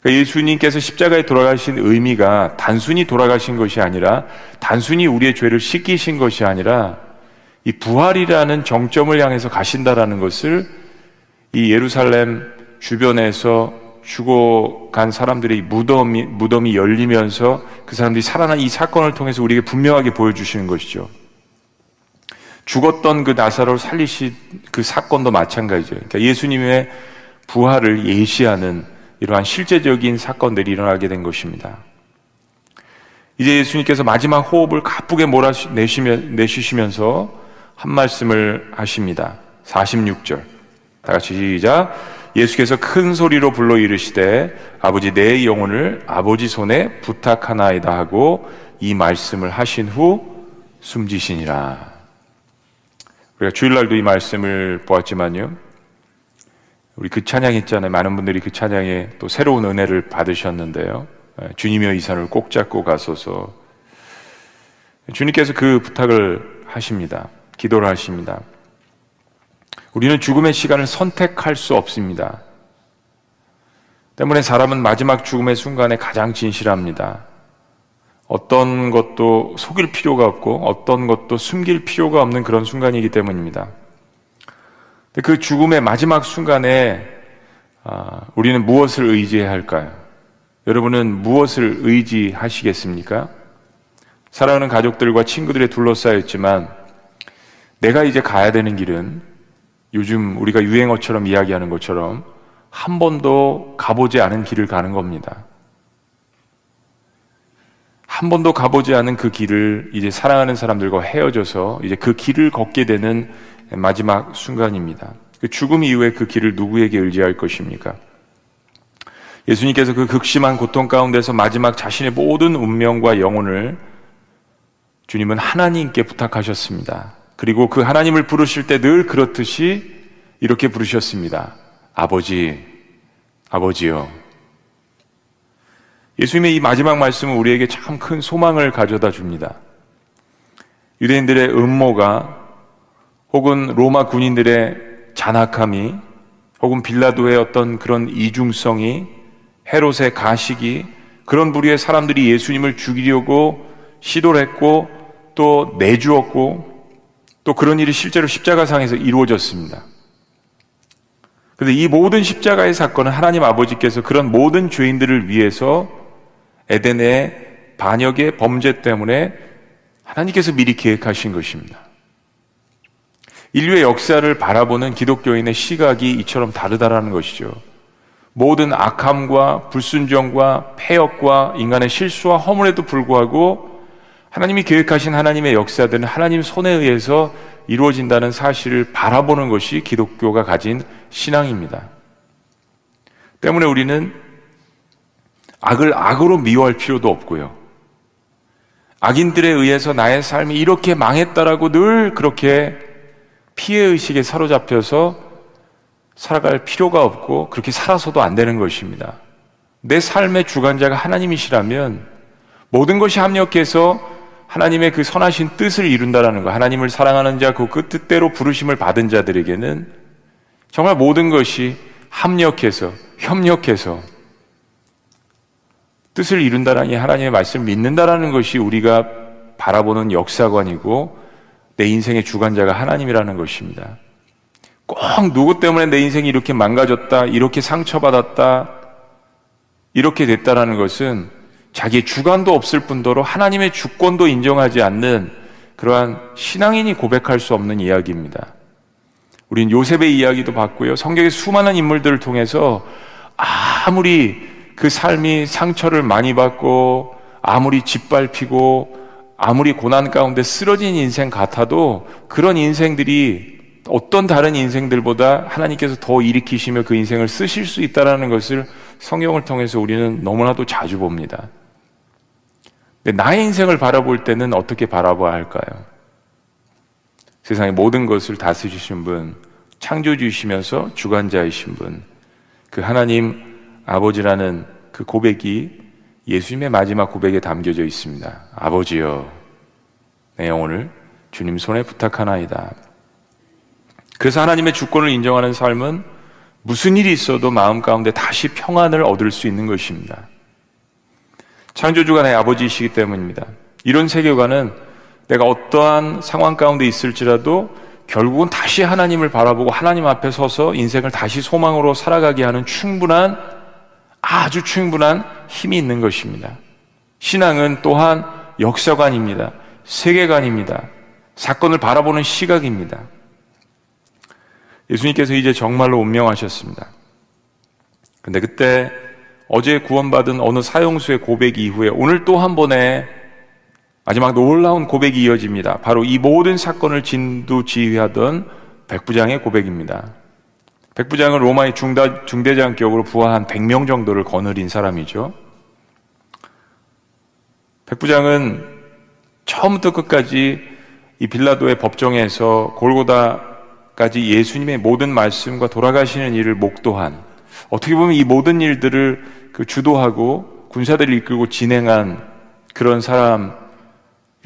그러니까 예수님께서 십자가에 돌아가신 의미가 단순히 돌아가신 것이 아니라, 단순히 우리의 죄를 씻기신 것이 아니라 이 부활이라는 정점을 향해서 가신다라는 것을 이 예루살렘 주변에서 죽어간 사람들의 무덤이 열리면서 그 사람들이 살아난 이 사건을 통해서 우리에게 분명하게 보여주시는 것이죠. 죽었던 그 나사로를 살리신 그 사건도 마찬가지예요. 그러니까 예수님의 부활을 예시하는 이러한 실제적인 사건들이 일어나게 된 것입니다. 이제 예수님께서 마지막 호흡을 가쁘게 내쉬시면서 한 말씀을 하십니다. 46절 다 같이 시작. 예수께서 큰 소리로 불러 이르시되 아버지 내 영혼을 아버지 손에 부탁하나이다 하고 이 말씀을 하신 후 숨지시니라. 우리가 주일날도 이 말씀을 보았지만요, 우리 그 찬양했잖아요. 많은 분들이 그 찬양에 또 새로운 은혜를 받으셨는데요, 주님이여 이 산을 꼭 잡고 가소서. 주님께서 그 부탁을 하십니다. 기도를 하십니다. 우리는 죽음의 시간을 선택할 수 없습니다. 때문에 사람은 마지막 죽음의 순간에 가장 진실합니다. 어떤 것도 속일 필요가 없고 어떤 것도 숨길 필요가 없는 그런 순간이기 때문입니다. 그 죽음의 마지막 순간에 우리는 무엇을 의지해야 할까요? 여러분은 무엇을 의지하시겠습니까? 사랑하는 가족들과 친구들에 둘러싸였지만 내가 이제 가야 되는 길은 요즘 우리가 유행어처럼 이야기하는 것처럼 한 번도 가보지 않은 길을 가는 겁니다. 한 번도 가보지 않은 그 길을 이제 사랑하는 사람들과 헤어져서 이제 그 길을 걷게 되는 마지막 순간입니다. 죽음 이후에 그 길을 누구에게 의지할 것입니까? 예수님께서 그 극심한 고통 가운데서 마지막 자신의 모든 운명과 영혼을 주님은 하나님께 부탁하셨습니다. 그리고 그 하나님을 부르실 때 늘 그렇듯이 이렇게 부르셨습니다. 아버지, 아버지요. 예수님의 이 마지막 말씀은 우리에게 참 큰 소망을 가져다 줍니다. 유대인들의 음모가 혹은 로마 군인들의 잔악함이 혹은 빌라도의 어떤 그런 이중성이 헤롯의 가식이 그런 부류의 사람들이 예수님을 죽이려고 시도를 했고 또 내주었고 또 그런 일이 실제로 십자가상에서 이루어졌습니다. 그런데 이 모든 십자가의 사건은 하나님 아버지께서 그런 모든 죄인들을 위해서 에덴의 반역의 범죄 때문에 하나님께서 미리 계획하신 것입니다. 인류의 역사를 바라보는 기독교인의 시각이 이처럼 다르다라는 것이죠. 모든 악함과 불순종과 폐역과 인간의 실수와 허물에도 불구하고 하나님이 계획하신 하나님의 역사들은 하나님 손에 의해서 이루어진다는 사실을 바라보는 것이 기독교가 가진 신앙입니다. 때문에 우리는 악을 악으로 미워할 필요도 없고요, 악인들에 의해서 나의 삶이 이렇게 망했다라고 늘 그렇게 피해의식에 사로잡혀서 살아갈 필요가 없고 그렇게 살아서도 안 되는 것입니다. 내 삶의 주관자가 하나님이시라면 모든 것이 합력해서 하나님의 그 선하신 뜻을 이룬다라는 것, 하나님을 사랑하는 자 그 뜻대로 부르심을 받은 자들에게는 정말 모든 것이 합력해서 협력해서 뜻을 이룬다라는 이 하나님의 말씀을 믿는다라는 것이 우리가 바라보는 역사관이고 내 인생의 주관자가 하나님이라는 것입니다. 꼭 누구 때문에 내 인생이 이렇게 망가졌다, 이렇게 상처받았다, 이렇게 됐다라는 것은 자기의 주관도 없을 뿐더러 하나님의 주권도 인정하지 않는 그러한 신앙인이 고백할 수 없는 이야기입니다. 우린 요셉의 이야기도 봤고요, 성경의 수많은 인물들을 통해서 아무리 그 삶이 상처를 많이 받고 아무리 짓밟히고 아무리 고난 가운데 쓰러진 인생 같아도 그런 인생들이 어떤 다른 인생들보다 하나님께서 더 일으키시며 그 인생을 쓰실 수 있다는 것을 성경을 통해서 우리는 너무나도 자주 봅니다. 근데 나의 인생을 바라볼 때는 어떻게 바라봐야 할까요? 세상의 모든 것을 다스리신 분, 창조주이시면서 주관자이신 분, 그 하나님 아버지라는 그 고백이 예수님의 마지막 고백에 담겨져 있습니다. 아버지여 내 영혼을 주님 손에 부탁하나이다. 그래서 하나님의 주권을 인정하는 삶은 무슨 일이 있어도 마음 가운데 다시 평안을 얻을 수 있는 것입니다. 창조주가 내 아버지이시기 때문입니다. 이런 세계관은 내가 어떠한 상황 가운데 있을지라도 결국은 다시 하나님을 바라보고 하나님 앞에 서서 인생을 다시 소망으로 살아가게 하는 충분한, 아주 충분한 힘이 있는 것입니다. 신앙은 또한 역사관입니다. 세계관입니다. 사건을 바라보는 시각입니다. 예수님께서 이제 정말로 운명하셨습니다. 근데 그때 어제 구원받은 어느 사형수의 고백 이후에 오늘 또 한 번의 마지막 놀라운 고백이 이어집니다. 바로 이 모든 사건을 진두지휘하던 백부장의 고백입니다. 백부장은 로마의 중대장격으로 부하한 100명 정도를 거느린 사람이죠. 백부장은 처음부터 끝까지 이 빌라도의 법정에서 골고다까지 예수님의 모든 말씀과 돌아가시는 일을 목도한, 어떻게 보면 이 모든 일들을 주도하고 군사들을 이끌고 진행한 그런 사람일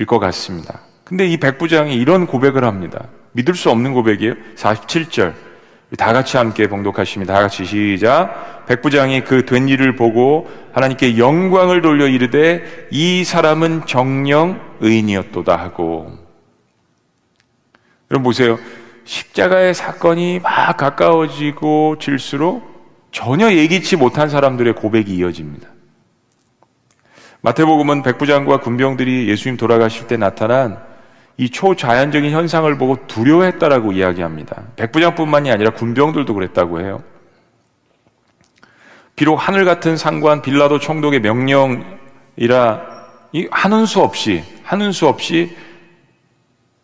것 같습니다. 근데 이 백부장이 이런 고백을 합니다. 믿을 수 없는 고백이에요. 47절 다 같이 함께 봉독하십니다. 다 같이 시작. 백부장이 그 된 일을 보고 하나님께 영광을 돌려 이르되 이 사람은 정녕 의인이었도다 하고. 여러분 보세요. 십자가의 사건이 막 가까워지고 질수록 전혀 예기치 못한 사람들의 고백이 이어집니다. 마태복음은 백부장과 군병들이 예수님 돌아가실 때 나타난 이 초자연적인 현상을 보고 두려워했다라고 이야기합니다. 백부장뿐만이 아니라 군병들도 그랬다고 해요. 비록 하늘 같은 상관 빌라도 총독의 명령이라 한은수 없이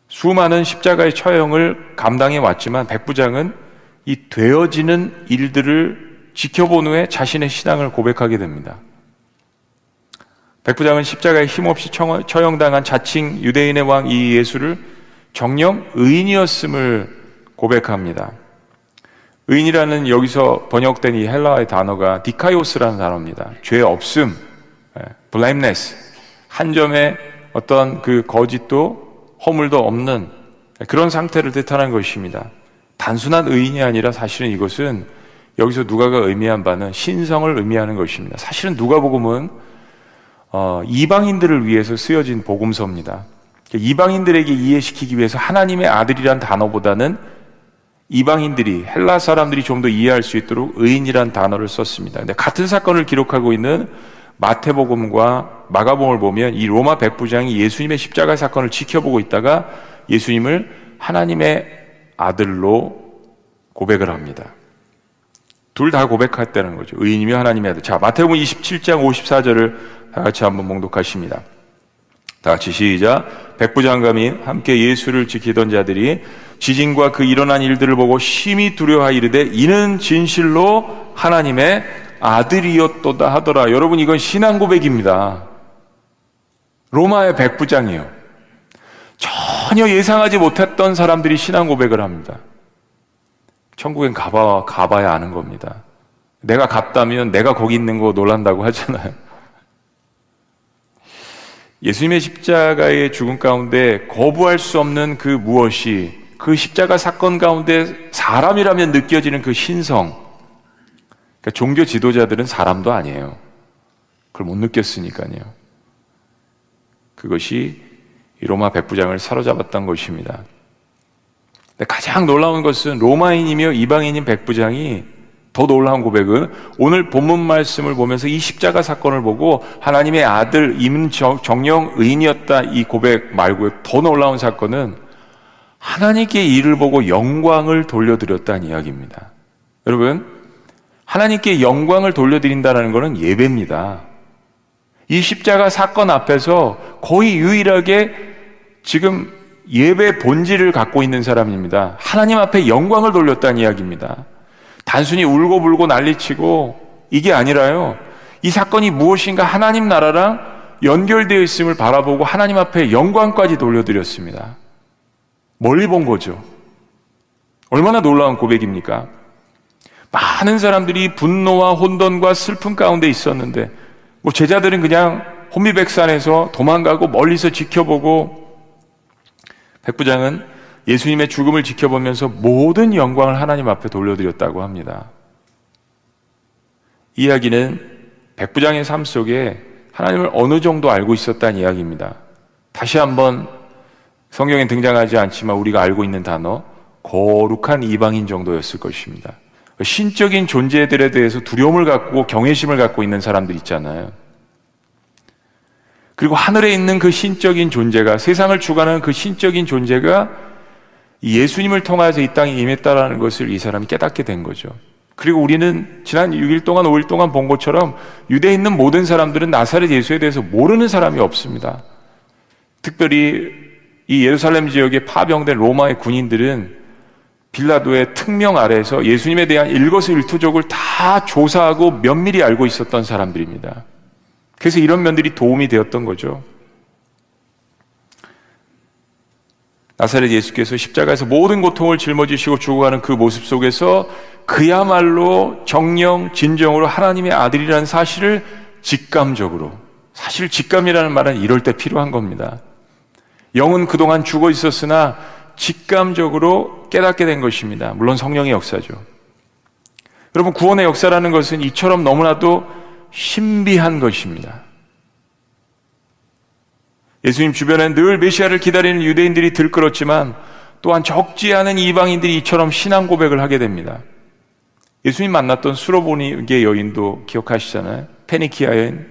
수많은 십자가의 처형을 감당해 왔지만 백부장은 이 되어지는 일들을 지켜본 후에 자신의 신앙을 고백하게 됩니다. 백부장은 십자가에 힘없이 처형당한 자칭 유대인의 왕 이 예수를 정녕 의인이었음을 고백합니다. 의인이라는 여기서 번역된 이 헬라어의 단어가 디카이오스라는 단어입니다. 죄 없음, blameless, 한 점의 어떤 그 거짓도 허물도 없는 그런 상태를 뜻하는 것입니다. 단순한 의인이 아니라 사실은 이것은 여기서 누가가 의미한 바는 신성을 의미하는 것입니다. 사실은 누가복음은 이방인들을 위해서 쓰여진 복음서입니다. 이방인들에게 이해시키기 위해서 하나님의 아들이란 단어보다는 이방인들이, 헬라 사람들이 좀 더 이해할 수 있도록 의인이란 단어를 썼습니다. 근데 같은 사건을 기록하고 있는 마태복음과 마가복음을 보면 이 로마 백부장이 예수님의 십자가 사건을 지켜보고 있다가 예수님을 하나님의 아들로 고백을 합니다. 둘 다 고백했다는 거죠. 의인이며 하나님의 아들. 자, 마태복음 27장 54절을 다 같이 한번 봉독하십니다. 다 같이 시작. 백부장감이 함께 예수를 지키던 자들이 지진과 그 일어난 일들을 보고 심히 두려워하여 이르되 이는 진실로 하나님의 아들이었도다 하더라. 여러분, 이건 신앙 고백입니다. 로마의 백부장이요. 전혀 예상하지 못했던 사람들이 신앙 고백을 합니다. 천국엔 가봐야 아는 겁니다. 내가 갔다면 내가 거기 있는 거 놀란다고 하잖아요. 예수님의 십자가의 죽음 가운데 거부할 수 없는 그 무엇이, 그 십자가 사건 가운데 사람이라면 느껴지는 그 신성. 그러니까 종교 지도자들은 사람도 아니에요. 그걸 못 느꼈으니까요. 그것이 로마 백부장을 사로잡았던 것입니다. 가장 놀라운 것은 로마인이며 이방인인 백부장이, 더 놀라운 고백은 오늘 본문 말씀을 보면서 이 십자가 사건을 보고 하나님의 아들 정녕 의인이었다 이 고백 말고 더 놀라운 사건은 하나님께 이를 보고 영광을 돌려드렸다는 이야기입니다. 여러분, 하나님께 영광을 돌려드린다는 것은 예배입니다. 이 십자가 사건 앞에서 거의 유일하게 지금 예배 본질을 갖고 있는 사람입니다. 하나님 앞에 영광을 돌렸다는 이야기입니다. 단순히 울고불고 난리치고 이게 아니라요, 이 사건이 무엇인가 하나님 나라랑 연결되어 있음을 바라보고 하나님 앞에 영광까지 돌려드렸습니다. 멀리 본 거죠. 얼마나 놀라운 고백입니까? 많은 사람들이 분노와 혼돈과 슬픔 가운데 있었는데 뭐 제자들은 그냥 혼미백산에서 도망가고 멀리서 지켜보고 백부장은 예수님의 죽음을 지켜보면서 모든 영광을 하나님 앞에 돌려드렸다고 합니다. 이 이야기는 백부장의 삶 속에 하나님을 어느 정도 알고 있었다는 이야기입니다. 다시 한번 성경에 등장하지 않지만 우리가 알고 있는 단어, 거룩한 이방인 정도였을 것입니다. 신적인 존재들에 대해서 두려움을 갖고 경외심을 갖고 있는 사람들 있잖아요. 그리고 하늘에 있는 그 신적인 존재가, 세상을 주관하는 그 신적인 존재가 예수님을 통해서 이 땅에 임했다라는 것을 이 사람이 깨닫게 된 거죠. 그리고 우리는 지난 6일 동안, 5일 동안 본 것처럼 유대에 있는 모든 사람들은 나사렛 예수에 대해서 모르는 사람이 없습니다. 특별히 이 예루살렘 지역에 파병된 로마의 군인들은 빌라도의 특명 아래에서 예수님에 대한 일거수일투족을 다 조사하고 면밀히 알고 있었던 사람들입니다. 그래서 이런 면들이 도움이 되었던 거죠. 나사렛 예수께서 십자가에서 모든 고통을 짊어지시고 죽어가는 그 모습 속에서 그야말로 정령, 진정으로 하나님의 아들이라는 사실을 직감적으로, 사실 직감이라는 말은 이럴 때 필요한 겁니다. 영은 그동안 죽어 있었으나 직감적으로 깨닫게 된 것입니다. 물론 성령의 역사죠. 여러분, 구원의 역사라는 것은 이처럼 너무나도 신비한 것입니다. 예수님 주변엔 늘 메시아를 기다리는 유대인들이 들끓었지만 또한 적지 않은 이방인들이 이처럼 신앙 고백을 하게 됩니다. 예수님 만났던 수로보니계 여인도 기억하시잖아요. 페니키아 여인.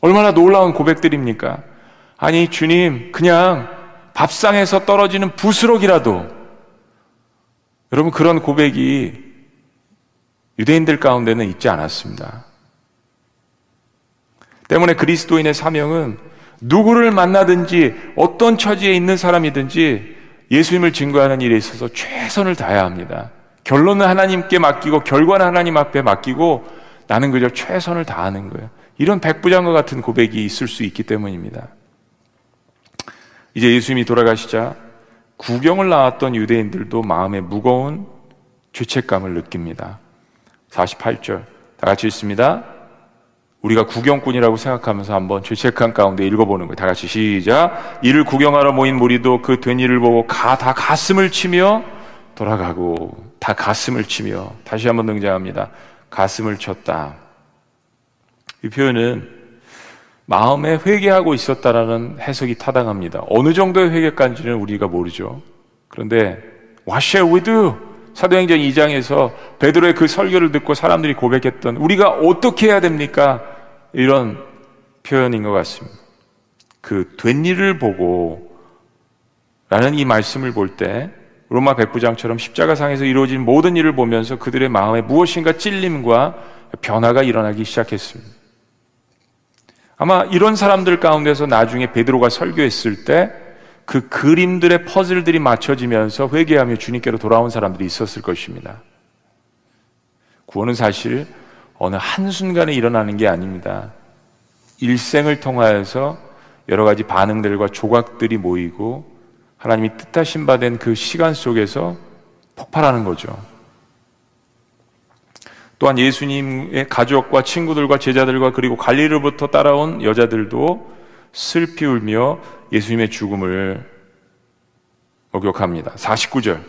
얼마나 놀라운 고백들입니까? 아니, 주님, 그냥 밥상에서 떨어지는 부스럭이라도. 여러분, 그런 고백이 유대인들 가운데는 있지 않았습니다. 때문에 그리스도인의 사명은 누구를 만나든지 어떤 처지에 있는 사람이든지 예수님을 증거하는 일에 있어서 최선을 다해야 합니다. 결론은 하나님께 맡기고 결과는 하나님 앞에 맡기고 나는 그저 최선을 다하는 거예요. 이런 백부장과 같은 고백이 있을 수 있기 때문입니다. 이제 예수님이 돌아가시자 구경을 나왔던 유대인들도 마음에 무거운 죄책감을 느낍니다. 48절 다 같이 읽습니다. 우리가 구경꾼이라고 생각하면서 한번 죄책감 가운데 읽어보는 거예요. 다 같이 시작. 이를 구경하러 모인 무리도 그 된 일을 보고 다 가슴을 치며 돌아가고, 다 가슴을 치며, 다시 한번 등장합니다. 가슴을 쳤다. 이 표현은 마음에 회개하고 있었다라는 해석이 타당합니다. 어느 정도의 회개까지는 우리가 모르죠. 그런데 What shall we do? 사도행전 2장에서 베드로의 그 설교를 듣고 사람들이 고백했던 우리가 어떻게 해야 됩니까? 이런 표현인 것 같습니다. 그 된 일을 보고 라는 이 말씀을 볼 때 로마 백부장처럼 십자가상에서 이루어진 모든 일을 보면서 그들의 마음에 무엇인가 찔림과 변화가 일어나기 시작했습니다. 아마 이런 사람들 가운데서 나중에 베드로가 설교했을 때 그 그림들의 퍼즐들이 맞춰지면서 회개하며 주님께로 돌아온 사람들이 있었을 것입니다. 구원은 사실 어느 한순간에 일어나는 게 아닙니다. 일생을 통하여서 여러 가지 반응들과 조각들이 모이고 하나님이 뜻하신 바 된 그 시간 속에서 폭발하는 거죠. 또한 예수님의 가족과 친구들과 제자들과 그리고 갈릴리로부터 따라온 여자들도 슬피 울며 예수님의 죽음을 목격합니다. 49절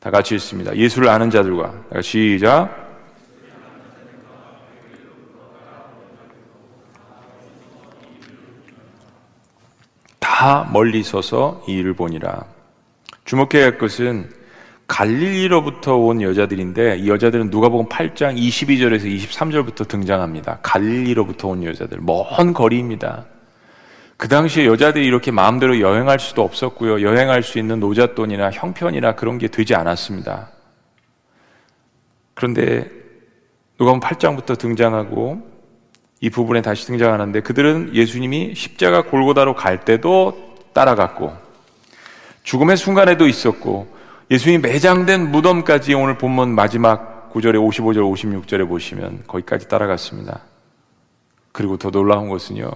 다 같이 읽습니다. 예수를 아는 자들과, 시작. 다 멀리 서서 이 일을 보니라. 주목해야 할 것은 갈릴리로부터 온 여자들인데 이 여자들은 누가복음 8장 22절에서 23절부터 등장합니다. 갈릴리로부터 온 여자들, 먼 거리입니다. 그 당시에 여자들이 이렇게 마음대로 여행할 수도 없었고요. 여행할 수 있는 노잣돈이나 형편이나 그런 게 되지 않았습니다. 그런데 누가복음 8장부터 등장하고 이 부분에 다시 등장하는데 그들은 예수님이 십자가 골고다로 갈 때도 따라갔고 죽음의 순간에도 있었고 예수님이 매장된 무덤까지 오늘 본문 마지막 9절에 55절 56절에 보시면 거기까지 따라갔습니다. 그리고 더 놀라운 것은요,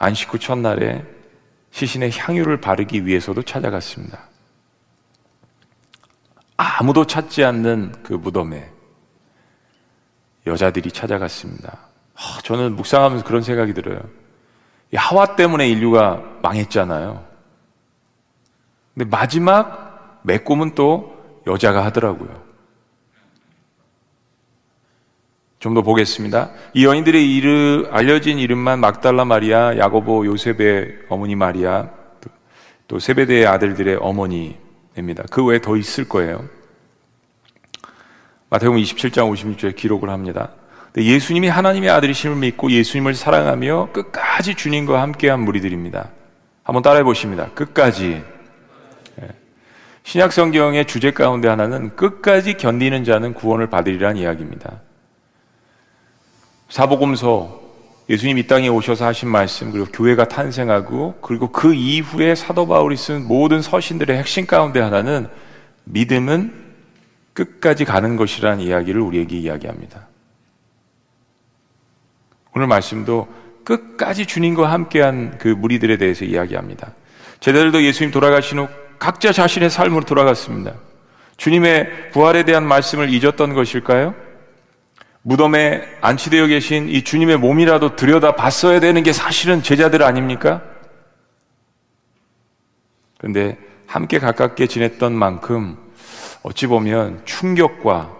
안식 후 첫날에 시신의 향유를 바르기 위해서도 찾아갔습니다. 아무도 찾지 않는 그 무덤에 여자들이 찾아갔습니다. 저는 묵상하면서 그런 생각이 들어요. 이 하와 때문에 인류가 망했잖아요. 근데 마지막 매꿈은 또 여자가 하더라고요. 좀 더 보겠습니다. 이 여인들의 알려진 이름만 막달라 마리아, 야고보 요셉의 어머니 마리아, 또 세베대의 아들들의 어머니입니다. 그 외에 더 있을 거예요. 마태복음 27장 56절에 기록을 합니다. 근데 예수님이 하나님의 아들이심을 믿고 예수님을 사랑하며 끝까지 주님과 함께한 무리들입니다. 한번 따라해 보십니다. 끝까지. 신약 성경의 주제 가운데 하나는 끝까지 견디는 자는 구원을 받으리란 이야기입니다. 사복음서, 예수님 이 땅에 오셔서 하신 말씀, 그리고 교회가 탄생하고, 그리고 그 이후에 사도 바울이 쓴 모든 서신들의 핵심 가운데 하나는 믿음은 끝까지 가는 것이란 이야기를 우리에게 이야기합니다. 오늘 말씀도 끝까지 주님과 함께한 그 무리들에 대해서 이야기합니다. 제자들도 예수님 돌아가신 후 각자 자신의 삶으로 돌아갔습니다. 주님의 부활에 대한 말씀을 잊었던 것일까요? 무덤에 안치되어 계신 이 주님의 몸이라도 들여다 봤어야 되는 게 사실은 제자들 아닙니까? 그런데 함께 가깝게 지냈던 만큼 어찌 보면 충격과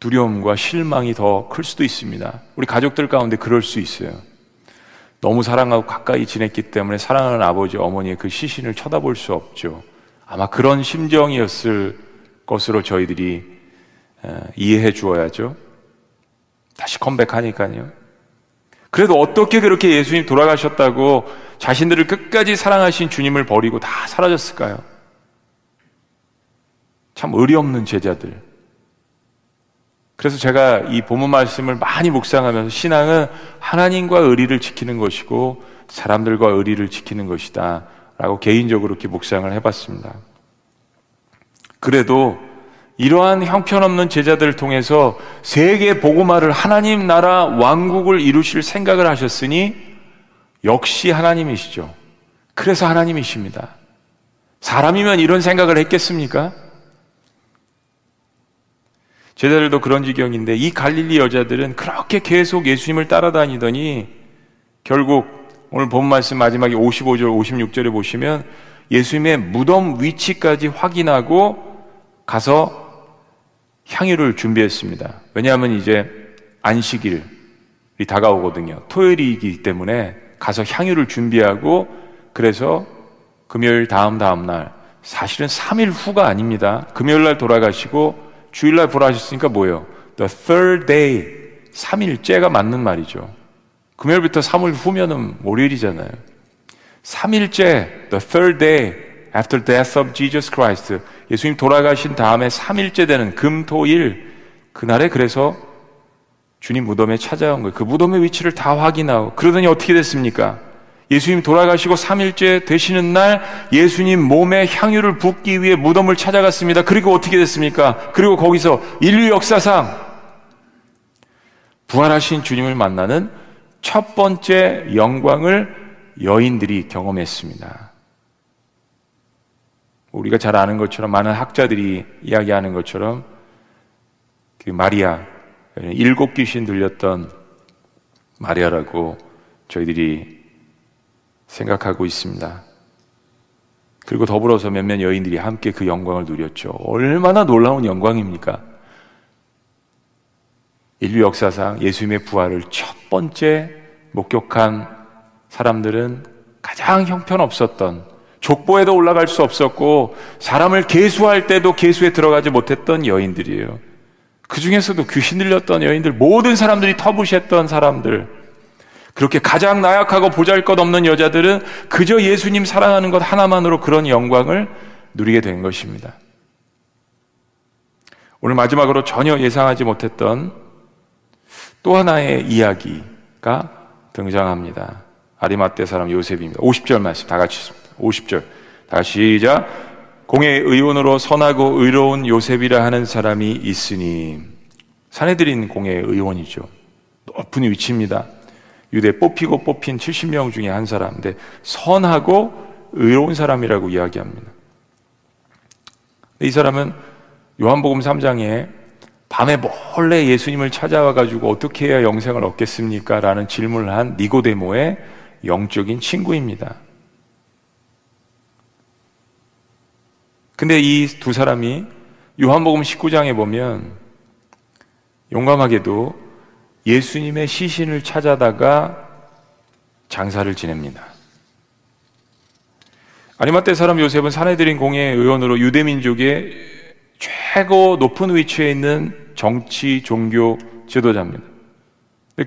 두려움과 실망이 더 클 수도 있습니다. 우리 가족들 가운데 그럴 수 있어요. 너무 사랑하고 가까이 지냈기 때문에 사랑하는 아버지, 어머니의 그 시신을 쳐다볼 수 없죠. 아마 그런 심정이었을 것으로 저희들이 이해해 주어야죠. 다시 컴백하니까요. 그래도 어떻게 그렇게 예수님 돌아가셨다고 자신들을 끝까지 사랑하신 주님을 버리고 다 사라졌을까요? 참 의리없는 제자들. 그래서 제가 이 본문 말씀을 많이 묵상하면서 신앙은 하나님과 의리를 지키는 것이고 사람들과 의리를 지키는 것이다 라고 개인적으로 이렇게 묵상을 해봤습니다. 그래도 이러한 형편없는 제자들을 통해서 세계 복음화를, 하나님 나라 왕국을 이루실 생각을 하셨으니 역시 하나님이시죠. 그래서 하나님이십니다. 사람이면 이런 생각을 했겠습니까? 제자들도 그런 지경인데 이 갈릴리 여자들은 그렇게 계속 예수님을 따라다니더니 결국 오늘 본 말씀 마지막에 55절, 56절에 보시면 예수님의 무덤 위치까지 확인하고 가서 향유를 준비했습니다. 왜냐하면 이제 안식일이 다가오거든요. 토요일이기 때문에 가서 향유를 준비하고, 그래서 금요일 다음 날, 사실은 3일 후가 아닙니다. 금요일 날 돌아가시고 주일날 부활하셨으니까 뭐예요? The third day, 3일째가 맞는 말이죠. 금요일부터 3일 후면은 월요일이잖아요. 3일째, the third day after death of Jesus Christ, 예수님 돌아가신 다음에 3일째 되는 금토일, 그날에 그래서 주님 무덤에 찾아온 거예요. 그 무덤의 위치를 다 확인하고, 그러더니 어떻게 됐습니까? 예수님 돌아가시고 3일째 되시는 날 예수님 몸에 향유를 붓기 위해 무덤을 찾아갔습니다. 그리고 어떻게 됐습니까? 그리고 거기서 인류 역사상 부활하신 주님을 만나는 첫 번째 영광을 여인들이 경험했습니다. 우리가 잘 아는 것처럼, 많은 학자들이 이야기하는 것처럼, 그 마리아, 7귀신 들렸던 마리아라고 저희들이 생각하고 있습니다. 그리고 더불어서 몇몇 여인들이 함께 그 영광을 누렸죠. 얼마나 놀라운 영광입니까? 인류 역사상 예수님의 부활을 첫 번째 목격한 사람들은 가장 형편없었던, 족보에도 올라갈 수 없었고 사람을 계수할 때도 계수에 들어가지 못했던 여인들이에요. 그 중에서도 귀신 들렸던 여인들, 모든 사람들이 터부시했던 사람들, 그렇게 가장 나약하고 보잘것없는 여자들은 그저 예수님 사랑하는 것 하나만으로 그런 영광을 누리게 된 것입니다. 오늘 마지막으로 전혀 예상하지 못했던 또 하나의 이야기가 등장합니다. 아리마대 사람 요셉입니다. 50절 말씀 다 같이 있습니다. 50절 다 시작. 공의 의원으로 선하고 의로운 요셉이라 하는 사람이 있으니, 산헤드린 공의 의원이죠. 높은 위치입니다. 유대 뽑히고 뽑힌 70명 중에 한 사람인데 선하고 의로운 사람이라고 이야기합니다. 이 사람은 요한복음 3장에 밤에 몰래 예수님을 찾아와가지고 어떻게 해야 영생을 얻겠습니까? 라는 질문을 한 니고데모의 영적인 친구입니다. 근데 이 두 사람이 요한복음 19장에 보면 용감하게도 예수님의 시신을 찾아다가 장사를 지냅니다. 아리마대 사람 요셉은 산헤드린 공회의 의원으로 유대민족의 최고 높은 위치에 있는 정치, 종교 지도자입니다.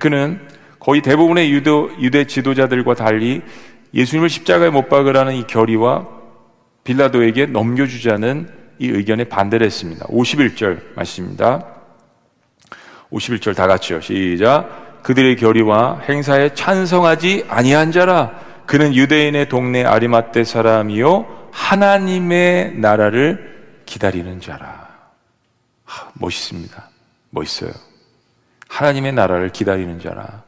그는 거의 대부분의 유대 지도자들과 달리 예수님을 십자가에 못 박으라는 이 결의와 빌라도에게 넘겨주자는 이 의견에 반대를 했습니다. 51절 말씀입니다. 51절 다 같이요. 시작. 그들의 결의와 행사에 찬성하지 아니한 자라. 그는 유대인의 동네 아리마대 사람이요 하나님의 나라를 기다리는 자라. 멋있습니다. 멋있어요. 하나님의 나라를 기다리는 자라.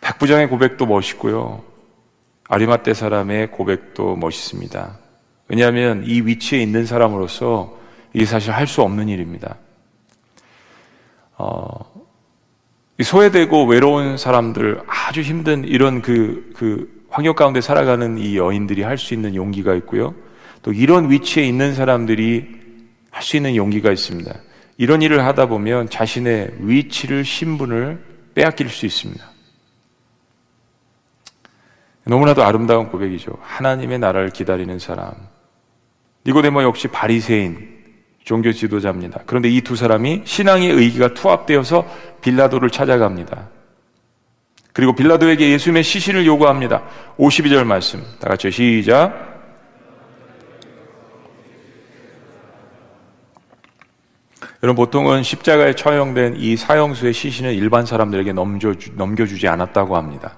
백부장의 고백도 멋있고요, 아리마대 사람의 고백도 멋있습니다. 왜냐하면 이 위치에 있는 사람으로서 이게 사실 할 수 없는 일입니다. 소외되고 외로운 사람들, 아주 힘든 이런 그 환경 가운데 살아가는 이 여인들이 할 수 있는 용기가 있고요, 또 이런 위치에 있는 사람들이 할 수 있는 용기가 있습니다. 이런 일을 하다 보면 자신의 위치를, 신분을 빼앗길 수 있습니다. 너무나도 아름다운 고백이죠. 하나님의 나라를 기다리는 사람. 니고데모 역시 바리새인 종교 지도자입니다. 그런데 이 두 사람이 신앙의 의기가 투합되어서 빌라도를 찾아갑니다. 그리고 빌라도에게 예수님의 시신을 요구합니다. 52절 말씀 다 같이 시작. 여러분, 보통은 십자가에 처형된 이 사형수의 시신을 일반 사람들에게 넘겨주지 않았다고 합니다.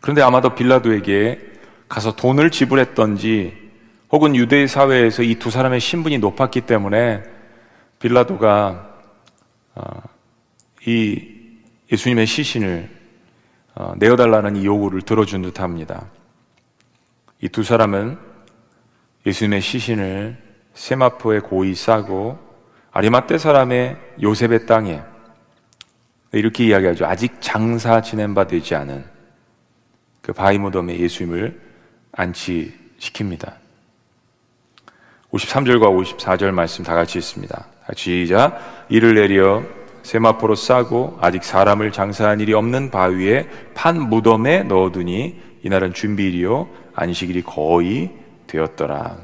그런데 아마도 빌라도에게 가서 돈을 지불했던지, 혹은 유대 사회에서 이 두 사람의 신분이 높았기 때문에 빌라도가 이 예수님의 시신을 내어달라는 이 요구를 들어준 듯 합니다. 이 두 사람은 예수님의 시신을 세마포에 고이 싸고 아리마대 사람의 요셉의 땅에, 이렇게 이야기하죠. 아직 장사 지낸 바 되지 않은 그 바위 무덤에 예수님을 안치시킵니다. 53절과 54절 말씀 다 같이 있습니다. 시작. 이를 내려 세마포로 싸고 아직 사람을 장사한 일이 없는 바위에 판 무덤에 넣어두니 이날은 준비일이요 안식일이 거의 되었더라.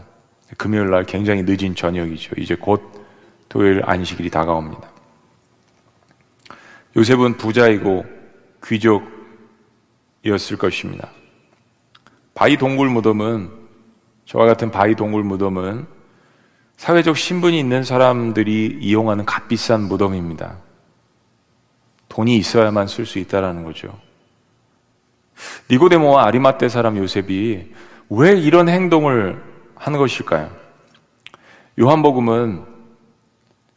금요일날 굉장히 늦은 저녁이죠. 이제 곧 토요일 안식일이 다가옵니다. 요셉은 부자이고 귀족이었을 것입니다. 바위 동굴 무덤은, 저와 같은 바위 동굴 무덤은 사회적 신분이 있는 사람들이 이용하는 값비싼 무덤입니다. 돈이 있어야만 쓸 수 있다라는 거죠. 니고데모와 아리마대 사람 요셉이 왜 이런 행동을 한 것일까요? 요한복음은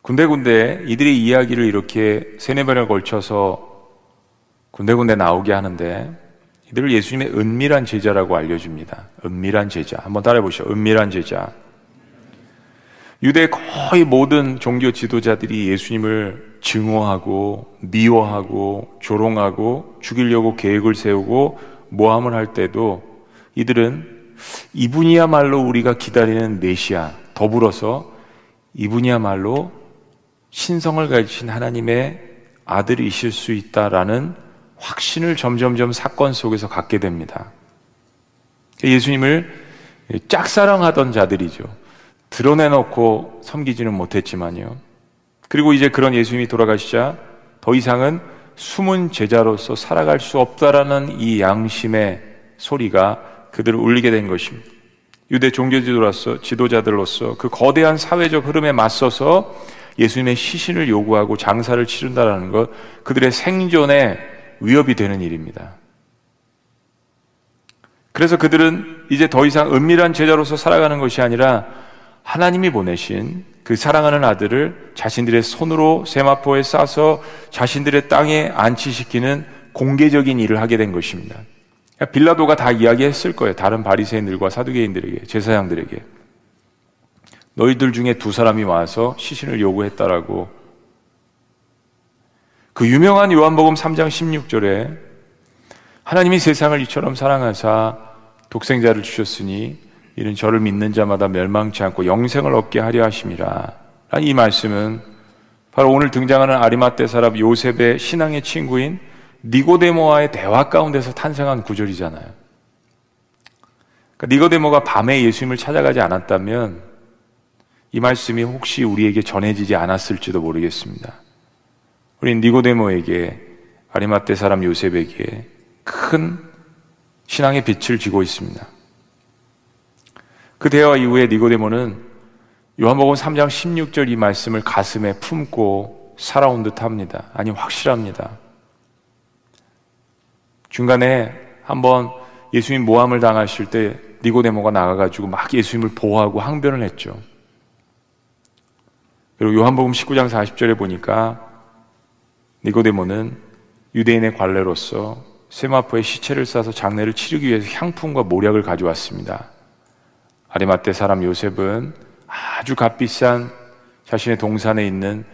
군데군데 이들의 이야기를 이렇게 세네 번에 걸쳐서 군데군데 나오게 하는데, 이들을 예수님의 은밀한 제자라고 알려줍니다. 은밀한 제자. 한번 따라해 보시죠. 은밀한 제자. 유대 거의 모든 종교 지도자들이 예수님을 증오하고 미워하고 조롱하고 죽이려고 계획을 세우고 모함을 할 때도 이들은 이분이야말로 우리가 기다리는 메시아, 더불어서 이분이야말로 신성을 가지신 하나님의 아들이실 수 있다라는 확신을 점점점 사건 속에서 갖게 됩니다. 예수님을 짝사랑하던 자들이죠. 드러내놓고 섬기지는 못했지만요. 그리고 이제 그런 예수님이 돌아가시자 더 이상은 숨은 제자로서 살아갈 수 없다라는 이 양심의 소리가 그들을 울리게 된 것입니다. 유대 종교지도로서, 지도자들로서 그 거대한 사회적 흐름에 맞서서 예수님의 시신을 요구하고 장사를 치른다라는 것, 그들의 생존에 위협이 되는 일입니다. 그래서 그들은 이제 더 이상 은밀한 제자로서 살아가는 것이 아니라 하나님이 보내신 그 사랑하는 아들을 자신들의 손으로 세마포에 싸서 자신들의 땅에 안치시키는 공개적인 일을 하게 된 것입니다. 빌라도가 다 이야기했을 거예요. 다른 바리새인들과 사두개인들에게, 제사장들에게. 너희들 중에 두 사람이 와서 시신을 요구했다라고. 그 유명한 요한복음 3장 16절에 하나님이 세상을 이처럼 사랑하사 독생자를 주셨으니 이는 저를 믿는 자마다 멸망치 않고 영생을 얻게 하려 하심이라. 이 말씀은 바로 오늘 등장하는 아리마대 사람 요셉의 신앙의 친구인 니고데모와의 대화 가운데서 탄생한 구절이잖아요. 그러니까 니고데모가 밤에 예수님을 찾아가지 않았다면 이 말씀이 혹시 우리에게 전해지지 않았을지도 모르겠습니다. 우리 니고데모에게, 아리마대 사람 요셉에게 큰 신앙의 빛을 지고 있습니다. 그 대화 이후에 니고데모는 요한복음 3장 16절 이 말씀을 가슴에 품고 살아온 듯 합니다. 아니, 확실합니다. 중간에 한번 예수님 모함을 당하실 때 니고데모가 나가가지고 막 예수님을 보호하고 항변을 했죠. 그리고 요한복음 19장 40절에 보니까 니고데모는 유대인의 관례로서 세마포에 시체를 싸서 장례를 치르기 위해서 향품과 모략을 가져왔습니다. 아리마대 사람 요셉은 아주 값비싼 자신의 동산에 있는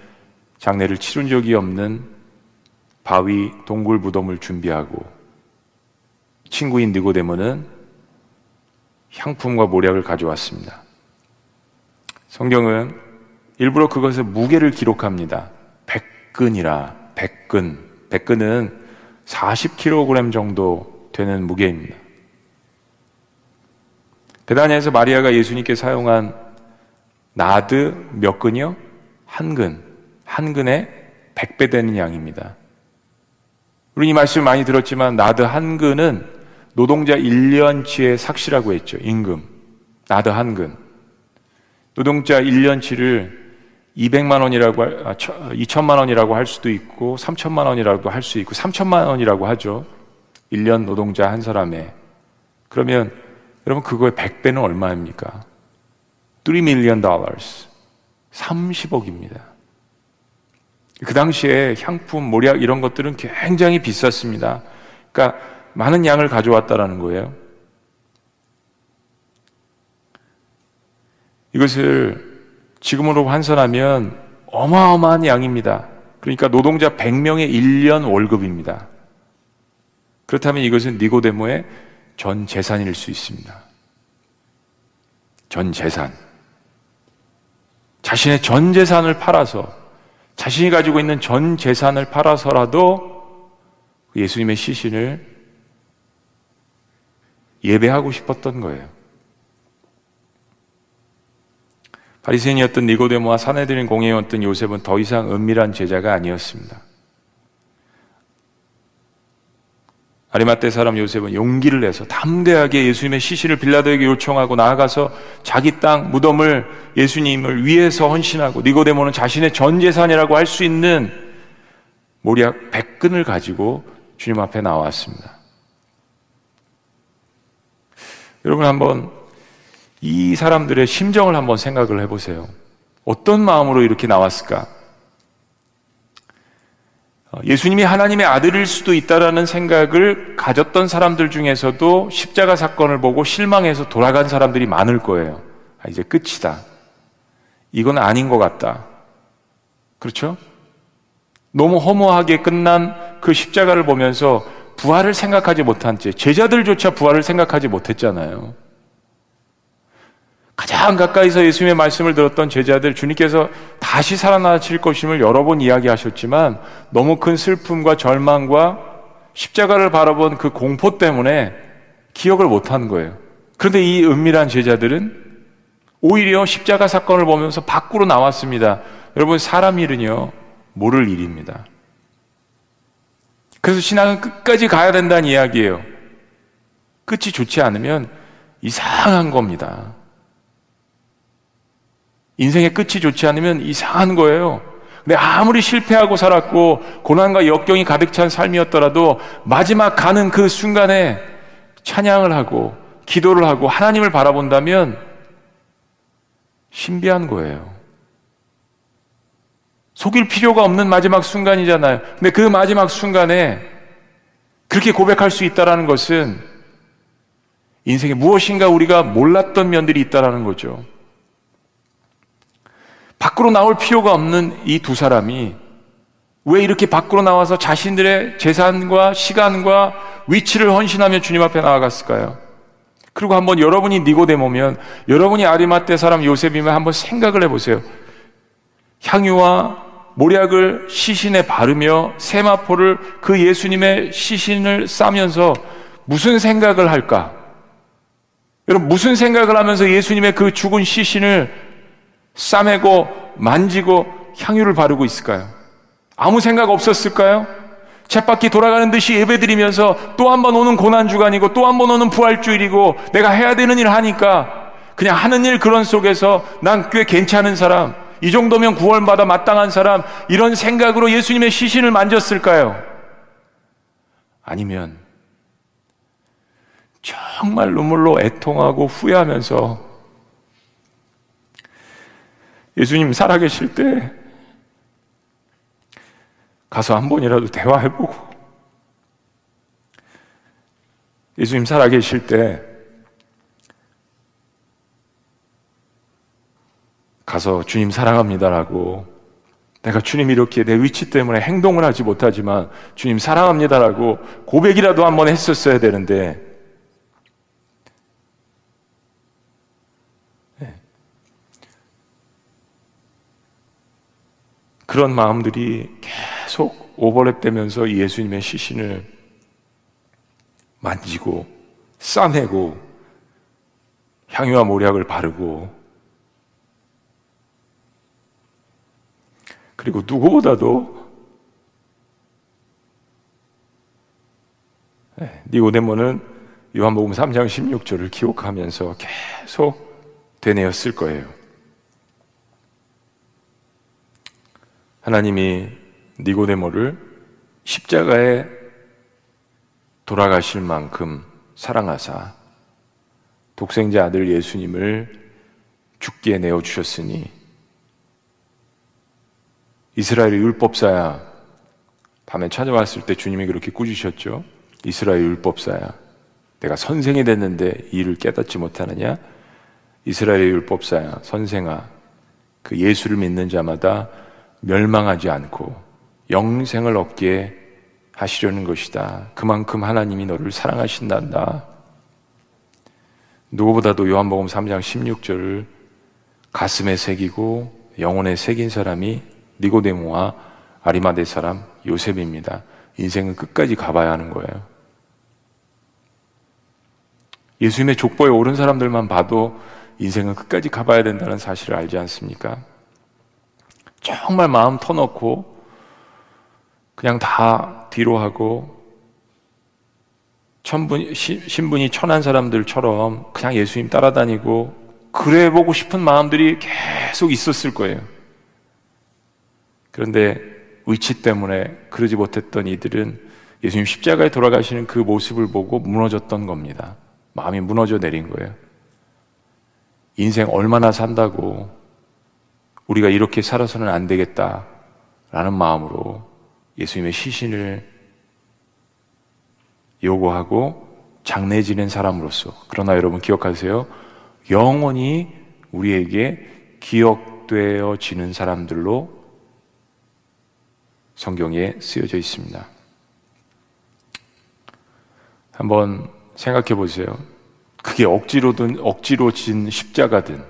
장례를 치른 적이 없는 바위 동굴 무덤을 준비하고, 친구인 니고데모는 향품과 모략을 가져왔습니다. 성경은 일부러 그것의 무게를 기록합니다. 100근이라 100근. 100근은 40kg 정도 되는 무게입니다. 베다냐에서 마리아가 예수님께 사용한 나드 몇 근이요? 한 근. 한 근에 100배 되는 양입니다. 우리 이 말씀 많이 들었지만 나드 한 근은 노동자 1년치의 삭시라고 했죠. 임금. 나드 한 근. 노동자 1년치를 200만 원이라고 2천만 원이라고 할 수도 있고 3천만 원이라고 할 수 있고 3천만 원이라고 하죠. 1년 노동자 한 사람에. 그러면 여러분 그거의 100배는 얼마입니까? 3 million dollars. 30억입니다. 그 당시에 향품, 모략 이런 것들은 굉장히 비쌌습니다. 그러니까 많은 양을 가져왔다라는 거예요. 이것을 지금으로 환산하면 어마어마한 양입니다. 그러니까 노동자 100명의 1년 월급입니다. 그렇다면 이것은 니고데모의 전 재산일 수 있습니다. 전 재산. 자신의 전 재산을 팔아서, 자신이 가지고 있는 전 재산을 팔아서라도 예수님의 시신을 예배하고 싶었던 거예요. 바리새인이었던 니고데모와 산헤드린 공회였던 요셉은 더 이상 은밀한 제자가 아니었습니다. 아리마대 사람 요셉은 용기를 내서 담대하게 예수님의 시신을 빌라도에게 요청하고 나아가서 자기 땅 무덤을 예수님을 위해서 헌신하고, 니고데모는 자신의 전 재산이라고 할 수 있는 모략 100근을 가지고 주님 앞에 나왔습니다. 여러분 한번 이 사람들의 심정을 한번 생각을 해보세요. 어떤 마음으로 이렇게 나왔을까? 예수님이 하나님의 아들일 수도 있다라는 생각을 가졌던 사람들 중에서도 십자가 사건을 보고 실망해서 돌아간 사람들이 많을 거예요. 아, 이제 끝이다. 이건 아닌 것 같다. 그렇죠? 너무 허무하게 끝난 그 십자가를 보면서 부활을 생각하지 못한 채, 제자들조차 부활을 생각하지 못했잖아요. 가장 가까이서 예수님의 말씀을 들었던 제자들, 주님께서 다시 살아나실 것임을 여러 번 이야기하셨지만 너무 큰 슬픔과 절망과 십자가를 바라본 그 공포 때문에 기억을 못한 거예요. 그런데 이 은밀한 제자들은 오히려 십자가 사건을 보면서 밖으로 나왔습니다. 여러분, 사람 일은요, 모를 일입니다. 그래서 신앙은 끝까지 가야 된다는 이야기예요. 끝이 좋지 않으면 이상한 겁니다. 인생의 끝이 좋지 않으면 이상한 거예요. 근데 아무리 실패하고 살았고 고난과 역경이 가득 찬 삶이었더라도 마지막 가는 그 순간에 찬양을 하고 기도를 하고 하나님을 바라본다면 신비한 거예요. 속일 필요가 없는 마지막 순간이잖아요. 근데 그 마지막 순간에 그렇게 고백할 수 있다는 것은 인생에 무엇인가 우리가 몰랐던 면들이 있다는 거죠. 밖으로 나올 필요가 없는 이 두 사람이 왜 이렇게 밖으로 나와서 자신들의 재산과 시간과 위치를 헌신하며 주님 앞에 나아갔을까요? 그리고 한번 여러분이 니고데모면, 여러분이 아리마대 사람 요셉이면 한번 생각을 해보세요. 향유와 모략을 시신에 바르며 세마포를 그 예수님의 시신을 싸면서 무슨 생각을 할까? 여러분, 무슨 생각을 하면서 예수님의 그 죽은 시신을 싸매고 만지고 향유를 바르고 있을까요? 아무 생각 없었을까요? 쳇바퀴 돌아가는 듯이 예배드리면서 또 한 번 오는 고난주간이고 또 한 번 오는 부활주일이고 내가 해야 되는 일 하니까 그냥 하는 일 그런 속에서 난 꽤 괜찮은 사람, 이 정도면 구원받아 마땅한 사람, 이런 생각으로 예수님의 시신을 만졌을까요? 아니면 정말 눈물로 애통하고 후회하면서 예수님 살아계실 때 가서 한 번이라도 대화해보고, 예수님 살아계실 때 가서 주님 사랑합니다라고, 내가 주님 이렇게 내 위치 때문에 행동을 하지 못하지만 주님 사랑합니다라고 고백이라도 한 번 했었어야 되는데 그런 마음들이 계속 오버랩되면서 예수님의 시신을 만지고 싸매고 향유와 모략을 바르고, 그리고 누구보다도 니고데모는 요한복음 3장 16절을 기억하면서 계속 되뇌었을 거예요. 하나님이 니고데모를 십자가에 돌아가실 만큼 사랑하사 독생자 아들 예수님을 죽게 내어주셨으니 이스라엘의 율법사야, 밤에 찾아왔을 때 주님이 그렇게 꾸짖으셨죠. 이스라엘 율법사야, 내가 선생이 됐는데 이 일을 깨닫지 못하느냐? 이스라엘의 율법사야, 선생아, 그 예수를 믿는 자마다 멸망하지 않고 영생을 얻게 하시려는 것이다. 그만큼 하나님이 너를 사랑하신단다. 누구보다도 요한복음 3장 16절을 가슴에 새기고 영혼에 새긴 사람이 니고데모와 아리마대 사람 요셉입니다. 인생은 끝까지 가봐야 하는 거예요. 예수님의 족보에 오른 사람들만 봐도 인생은 끝까지 가봐야 된다는 사실을 알지 않습니까? 정말 마음 터놓고 그냥 다 뒤로 하고 신분이 천한 사람들처럼 그냥 예수님 따라다니고 그래 보고 싶은 마음들이 계속 있었을 거예요. 그런데 의치 때문에 그러지 못했던 이들은 예수님 십자가에 돌아가시는 그 모습을 보고 무너졌던 겁니다. 마음이 무너져 내린 거예요. 인생 얼마나 산다고 우리가 이렇게 살아서는 안 되겠다라는 마음으로 예수님의 시신을 요구하고 장례 지낸 사람으로서, 그러나 여러분 기억하세요, 영원히 우리에게 기억되어지는 사람들로 성경에 쓰여져 있습니다. 한번 생각해 보세요. 그게 억지로 진 십자가든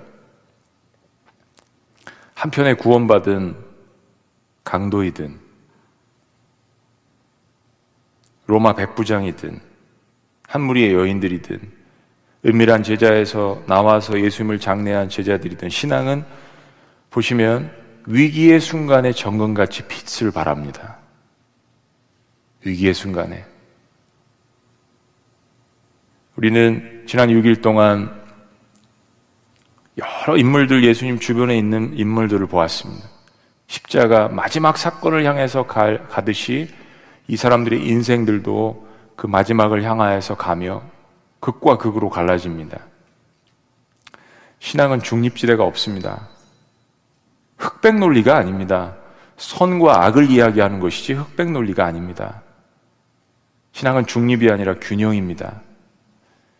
한편에 구원받은 강도이든 로마 백부장이든 한 무리의 여인들이든 은밀한 제자에서 나와서 예수님을 장례한 제자들이든, 신앙은 보시면 위기의 순간에 정금같이 빛을 발합니다. 위기의 순간에. 우리는 지난 6일 동안 여러 인물들, 예수님 주변에 있는 인물들을 보았습니다. 십자가 마지막 사건을 향해서 가듯이 이 사람들의 인생들도 그 마지막을 향하여서 가며 극과 극으로 갈라집니다. 신앙은 중립지대가 없습니다. 흑백 논리가 아닙니다. 선과 악을 이야기하는 것이지 흑백 논리가 아닙니다. 신앙은 중립이 아니라 균형입니다.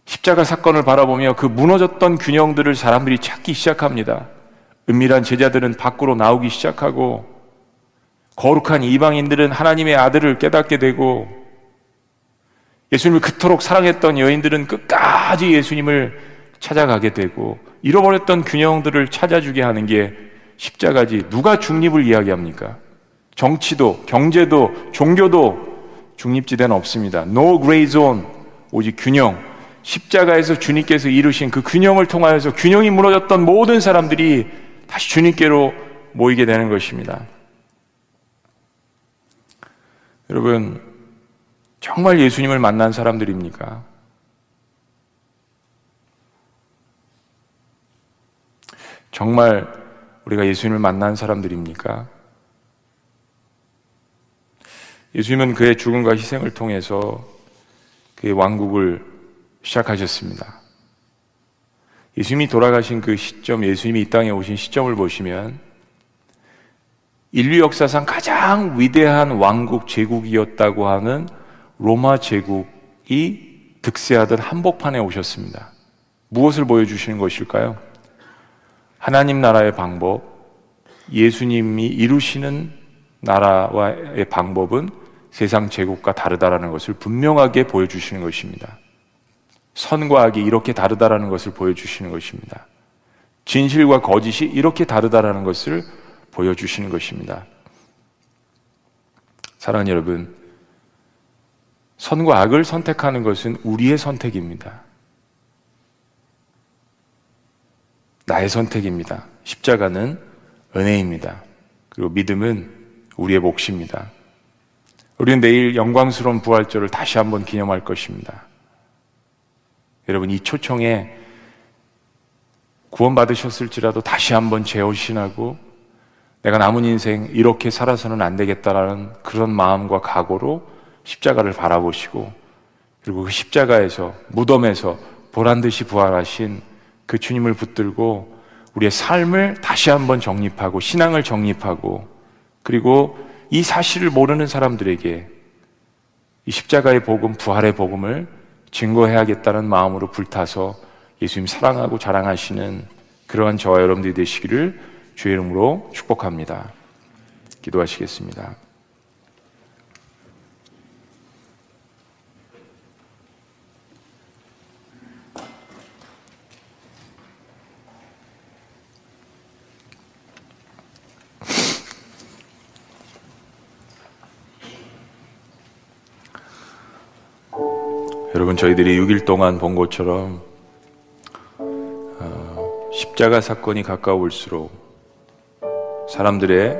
십자가 사건을 바라보며 그 무너졌던 균형들을 사람들이 찾기 시작합니다. 은밀한 제자들은 밖으로 나오기 시작하고, 거룩한 이방인들은 하나님의 아들을 깨닫게 되고, 예수님을 그토록 사랑했던 여인들은 끝까지 예수님을 찾아가게 되고, 잃어버렸던 균형들을 찾아주게 하는 게 십자가지 누가 중립을 이야기합니까? 정치도, 경제도, 종교도 중립지대는 없습니다. No gray zone, 오직 균형. 십자가에서 주님께서 이루신 그 균형을 통하여서 균형이 무너졌던 모든 사람들이 다시 주님께로 모이게 되는 것입니다. 여러분, 정말 예수님을 만난 사람들입니까? 정말 우리가 예수님을 만난 사람들입니까? 예수님은 그의 죽음과 희생을 통해서 그의 왕국을 시작하셨습니다. 예수님이 돌아가신 그 시점, 예수님이 이 땅에 오신 시점을 보시면 인류 역사상 가장 위대한 왕국 제국이었다고 하는 로마 제국이 득세하던 한복판에 오셨습니다. 무엇을 보여주시는 것일까요? 하나님 나라의 방법, 예수님이 이루시는 나라와의 방법은 세상 제국과 다르다라는 것을 분명하게 보여주시는 것입니다. 선과 악이 이렇게 다르다라는 것을 보여주시는 것입니다. 진실과 거짓이 이렇게 다르다라는 것을 보여주시는 것입니다. 사랑하는 여러분, 선과 악을 선택하는 것은 우리의 선택입니다. 나의 선택입니다. 십자가는 은혜입니다. 그리고 믿음은 우리의 몫입니다. 우리는 내일 영광스러운 부활절을 다시 한번 기념할 것입니다. 여러분, 이 초청에 구원받으셨을지라도 다시 한번 재호신하고 내가 남은 인생 이렇게 살아서는 안 되겠다라는 그런 마음과 각오로 십자가를 바라보시고, 그리고 그 십자가에서, 무덤에서 보란듯이 부활하신 그 주님을 붙들고 우리의 삶을 다시 한번 정립하고, 신앙을 정립하고, 그리고 이 사실을 모르는 사람들에게 이 십자가의 복음, 부활의 복음을 증거해야겠다는 마음으로 불타서 예수님 사랑하고 자랑하시는 그러한 저와 여러분들이 되시기를 주의 이름으로 축복합니다. 기도하시겠습니다. 여러분, 저희들이 6일 동안 본 것처럼 십자가 사건이 가까울수록 사람들의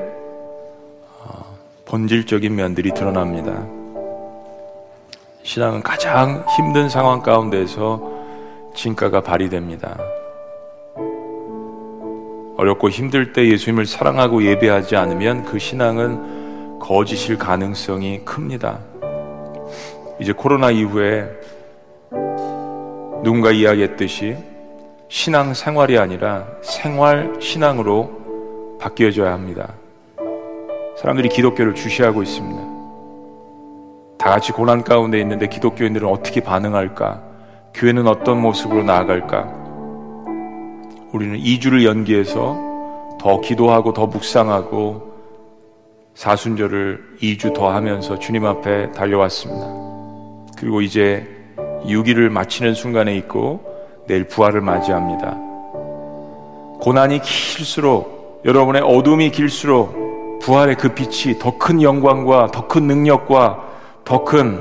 본질적인 면들이 드러납니다. 신앙은 가장 힘든 상황 가운데서 진가가 발휘됩니다. 어렵고 힘들 때 예수님을 사랑하고 예배하지 않으면 그 신앙은 거짓일 가능성이 큽니다. 이제 코로나 이후에 누군가 이야기했듯이 신앙 생활이 아니라 생활 신앙으로 바뀌어져야 합니다. 사람들이 기독교를 주시하고 있습니다. 다 같이 고난 가운데 있는데 기독교인들은 어떻게 반응할까? 교회는 어떤 모습으로 나아갈까? 우리는 2주를 연기해서 더 기도하고 더 묵상하고 사순절을 2주 더 하면서 주님 앞에 달려왔습니다. 그리고 이제 6일을 마치는 순간에 있고 내일 부활을 맞이합니다. 고난이 길수록, 여러분의 어둠이 길수록 부활의 그 빛이 더 큰 영광과 더 큰 능력과 더 큰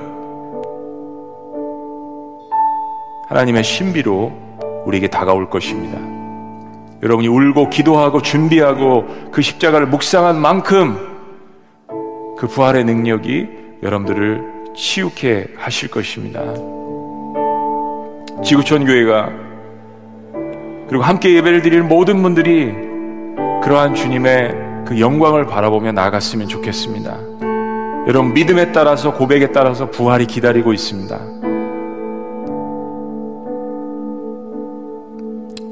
하나님의 신비로 우리에게 다가올 것입니다. 여러분이 울고 기도하고 준비하고 그 십자가를 묵상한 만큼 그 부활의 능력이 여러분들을 치유케 하실 것입니다. 지구촌교회가, 그리고 함께 예배를 드릴 모든 분들이 그러한 주님의 그 영광을 바라보며 나아갔으면 좋겠습니다. 여러분, 믿음에 따라서, 고백에 따라서 부활이 기다리고 있습니다.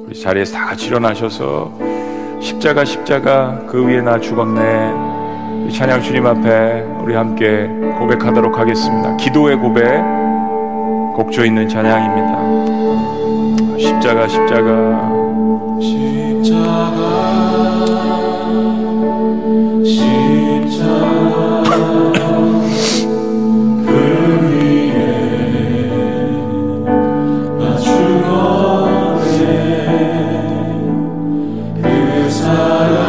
우리 자리에서 다 같이 일어나셔서 십자가, 십자가 그 위에 나 죽었네, 이 찬양 주님 앞에 우리 함께 고백하도록 하겠습니다. 기도의 고백, 곡조 있는 찬양입니다. 십자가, 십자가, 십자가, 십자가 그 사랑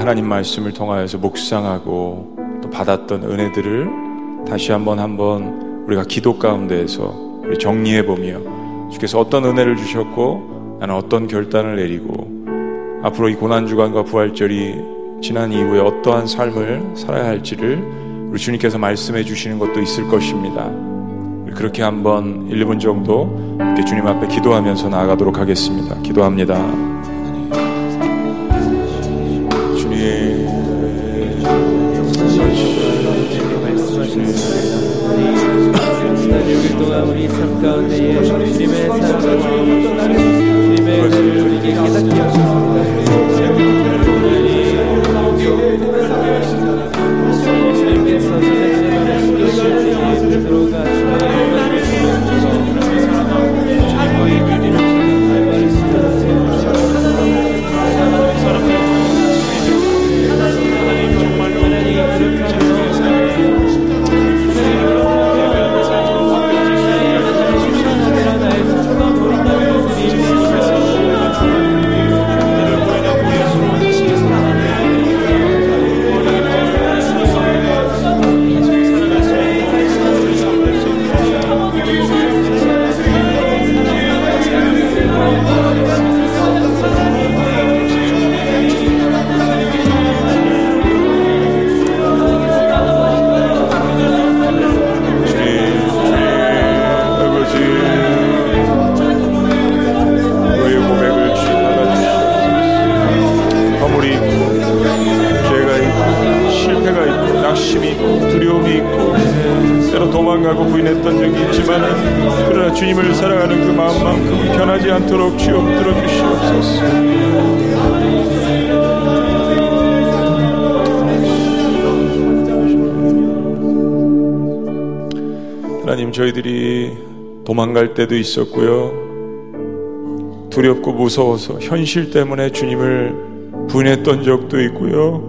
하나님 말씀을 통하여서 묵상하고 또 받았던 은혜들을 다시 한번 우리가 기도 가운데에서 우리 정리해보며 주께서 어떤 은혜를 주셨고 나는 어떤 결단을 내리고 앞으로 이 고난주간과 부활절이 지난 이후에 어떠한 삶을 살아야 할지를 우리 주님께서 말씀해 주시는 것도 있을 것입니다. 우리 그렇게 한번 1-2분 정도 이렇게 주님 앞에 기도하면서 나아가도록 하겠습니다. 기도합니다. 우리 삶 가운데에 주님의 사랑과 주님의 은혜를 우리에게 깨닫게 하셨습니다. 주님께서 하나님의 말씀을 들어가 주시옵소서. 하나님, 저희들이 도망갈 때도 있었고요, 두렵고 무서워서 현실 때문에 주님을 분했던 적도 있고요.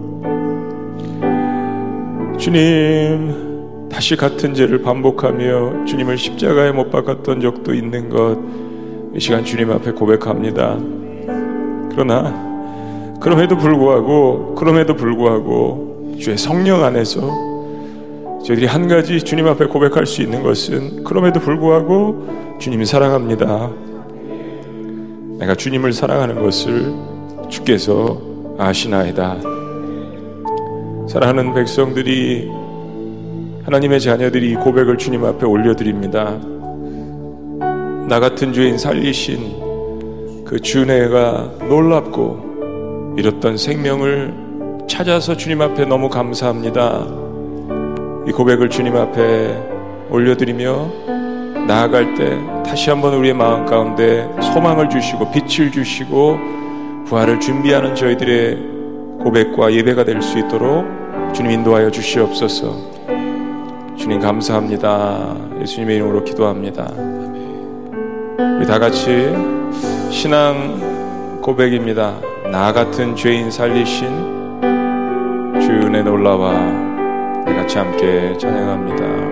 주님, 다시 같은 죄를 반복하며 주님을 십자가에 못 박았던 적도 있는 것, 이 시간 주님 앞에 고백합니다. 그러나 그럼에도 불구하고 주의 성령 안에서 저희들이 한 가지 주님 앞에 고백할 수 있는 것은, 그럼에도 불구하고 주님 사랑합니다. 내가 주님을 사랑하는 것을 주께서 아시나이다. 사랑하는 백성들이, 하나님의 자녀들이 이 고백을 주님 앞에 올려드립니다. 나 같은 죄인 살리신 그 주은혜가 놀랍고 잃었던 생명을 찾아서 주님 앞에 너무 감사합니다. 이 고백을 주님 앞에 올려드리며 나아갈 때 다시 한번 우리의 마음 가운데 소망을 주시고 빛을 주시고 부활을 준비하는 저희들의 고백과 예배가 될 수 있도록 주님 인도하여 주시옵소서. 주님 감사합니다. 예수님의 이름으로 기도합니다. 우리 다 같이 신앙 고백입니다. 나 같은 죄인 살리신 주 은혜 놀라와. 같이 함께 찬양합니다.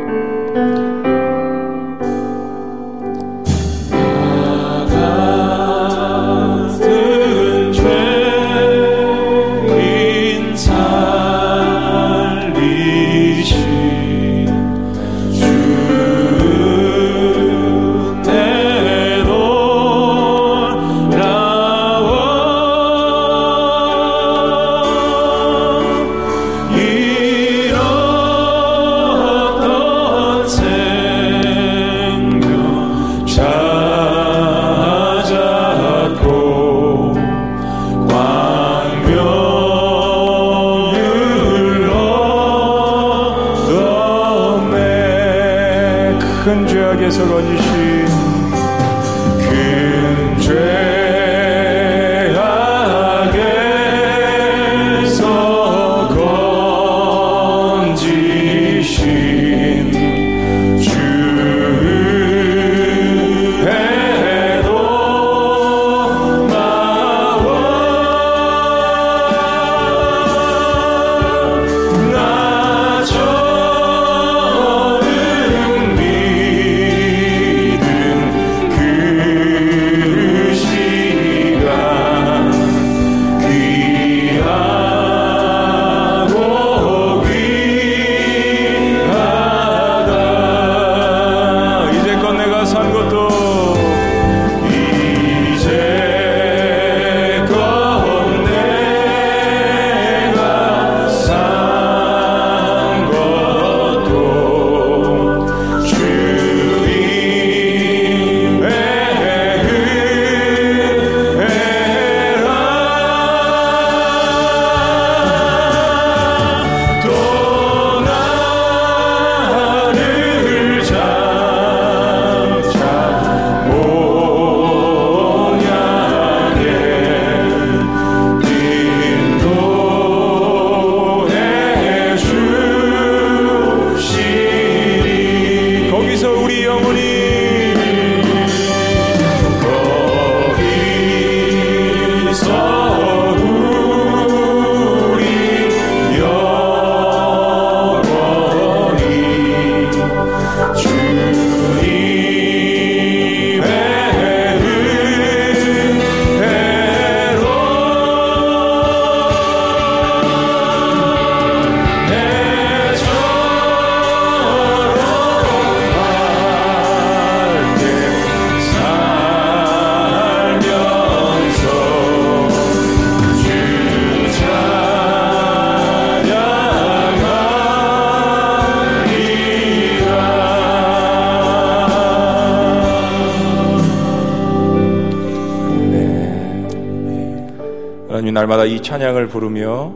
날마다 이 찬양을 부르며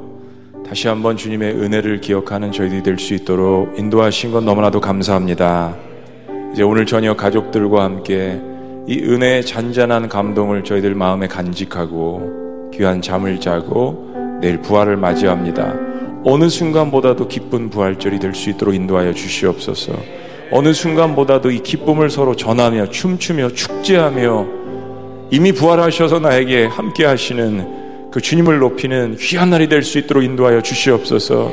다시 한번 주님의 은혜를 기억하는 저희들이 될 수 있도록 인도하신 건 너무나도 감사합니다. 이제 오늘 저녁 가족들과 함께 이 은혜의 잔잔한 감동을 저희들 마음에 간직하고 귀한 잠을 자고 내일 부활을 맞이합니다. 어느 순간보다도 기쁜 부활절이 될 수 있도록 인도하여 주시옵소서. 어느 순간보다도 이 기쁨을 서로 전하며 춤추며 축제하며 이미 부활하셔서 나에게 함께 하시는 그 주님을 높이는 귀한 날이 될 수 있도록 인도하여 주시옵소서.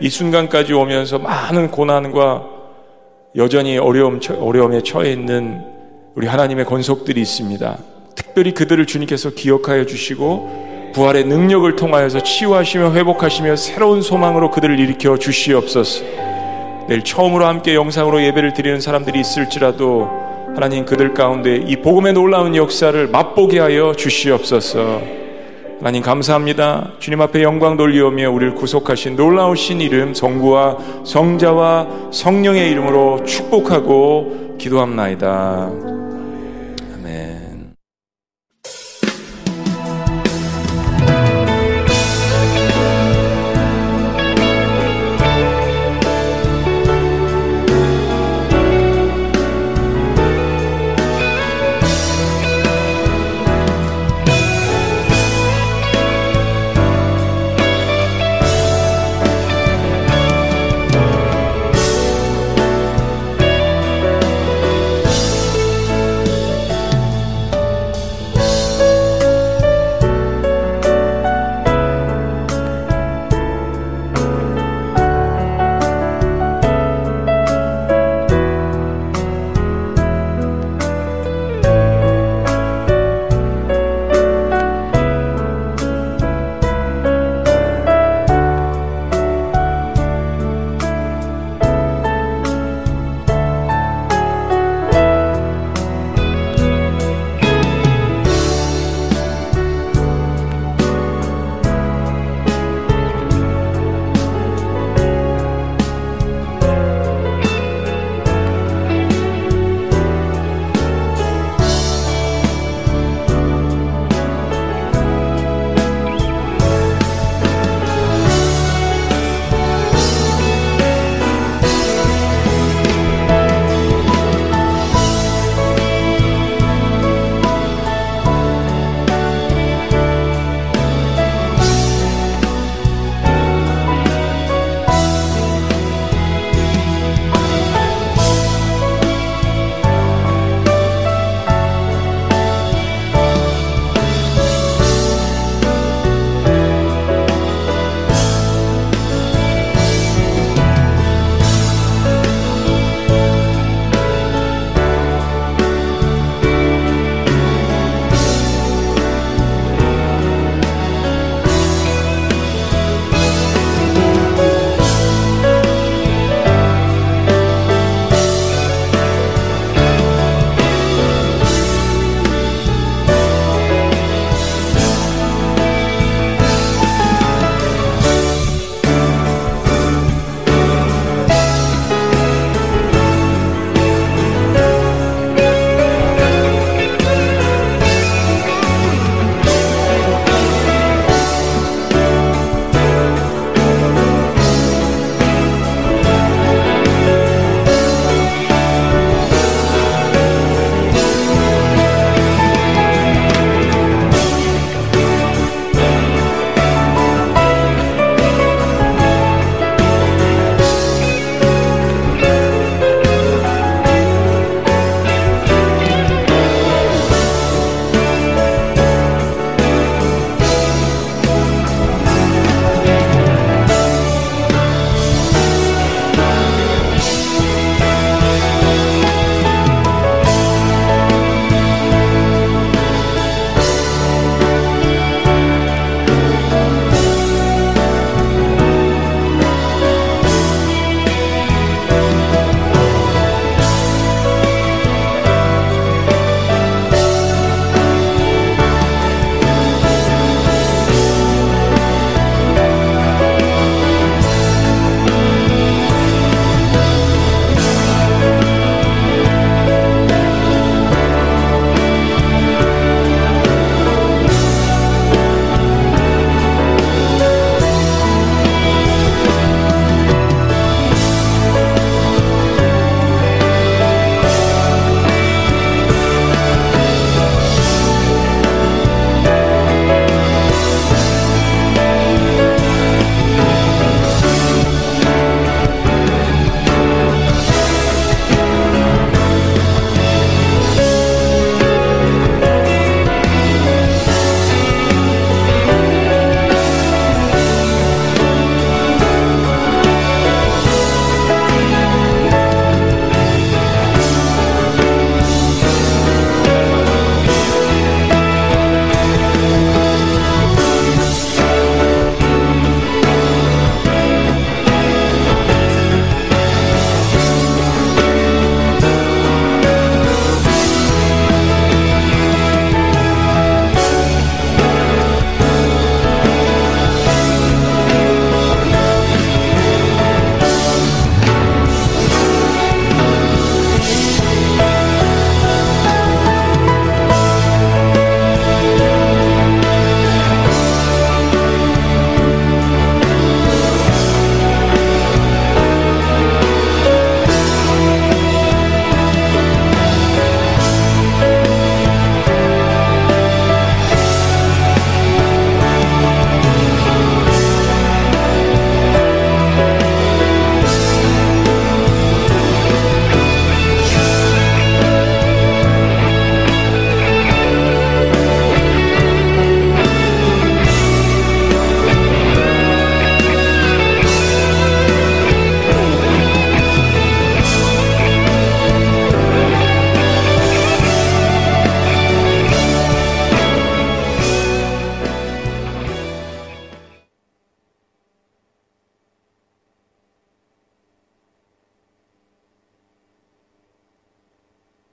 이 순간까지 오면서 많은 고난과 여전히 어려움에 처해 있는 우리 하나님의 권속들이 있습니다. 특별히 그들을 주님께서 기억하여 주시고 부활의 능력을 통하여서 치유하시며 회복하시며 새로운 소망으로 그들을 일으켜 주시옵소서. 내일 처음으로 함께 영상으로 예배를 드리는 사람들이 있을지라도 하나님 그들 가운데 이 복음의 놀라운 역사를 맛보게 하여 주시옵소서. 하나님 감사합니다. 주님 앞에 영광 돌리오며 우리를 구속하신 놀라우신 이름 성부와 성자와 성령의 이름으로 축복하고 기도합나이다.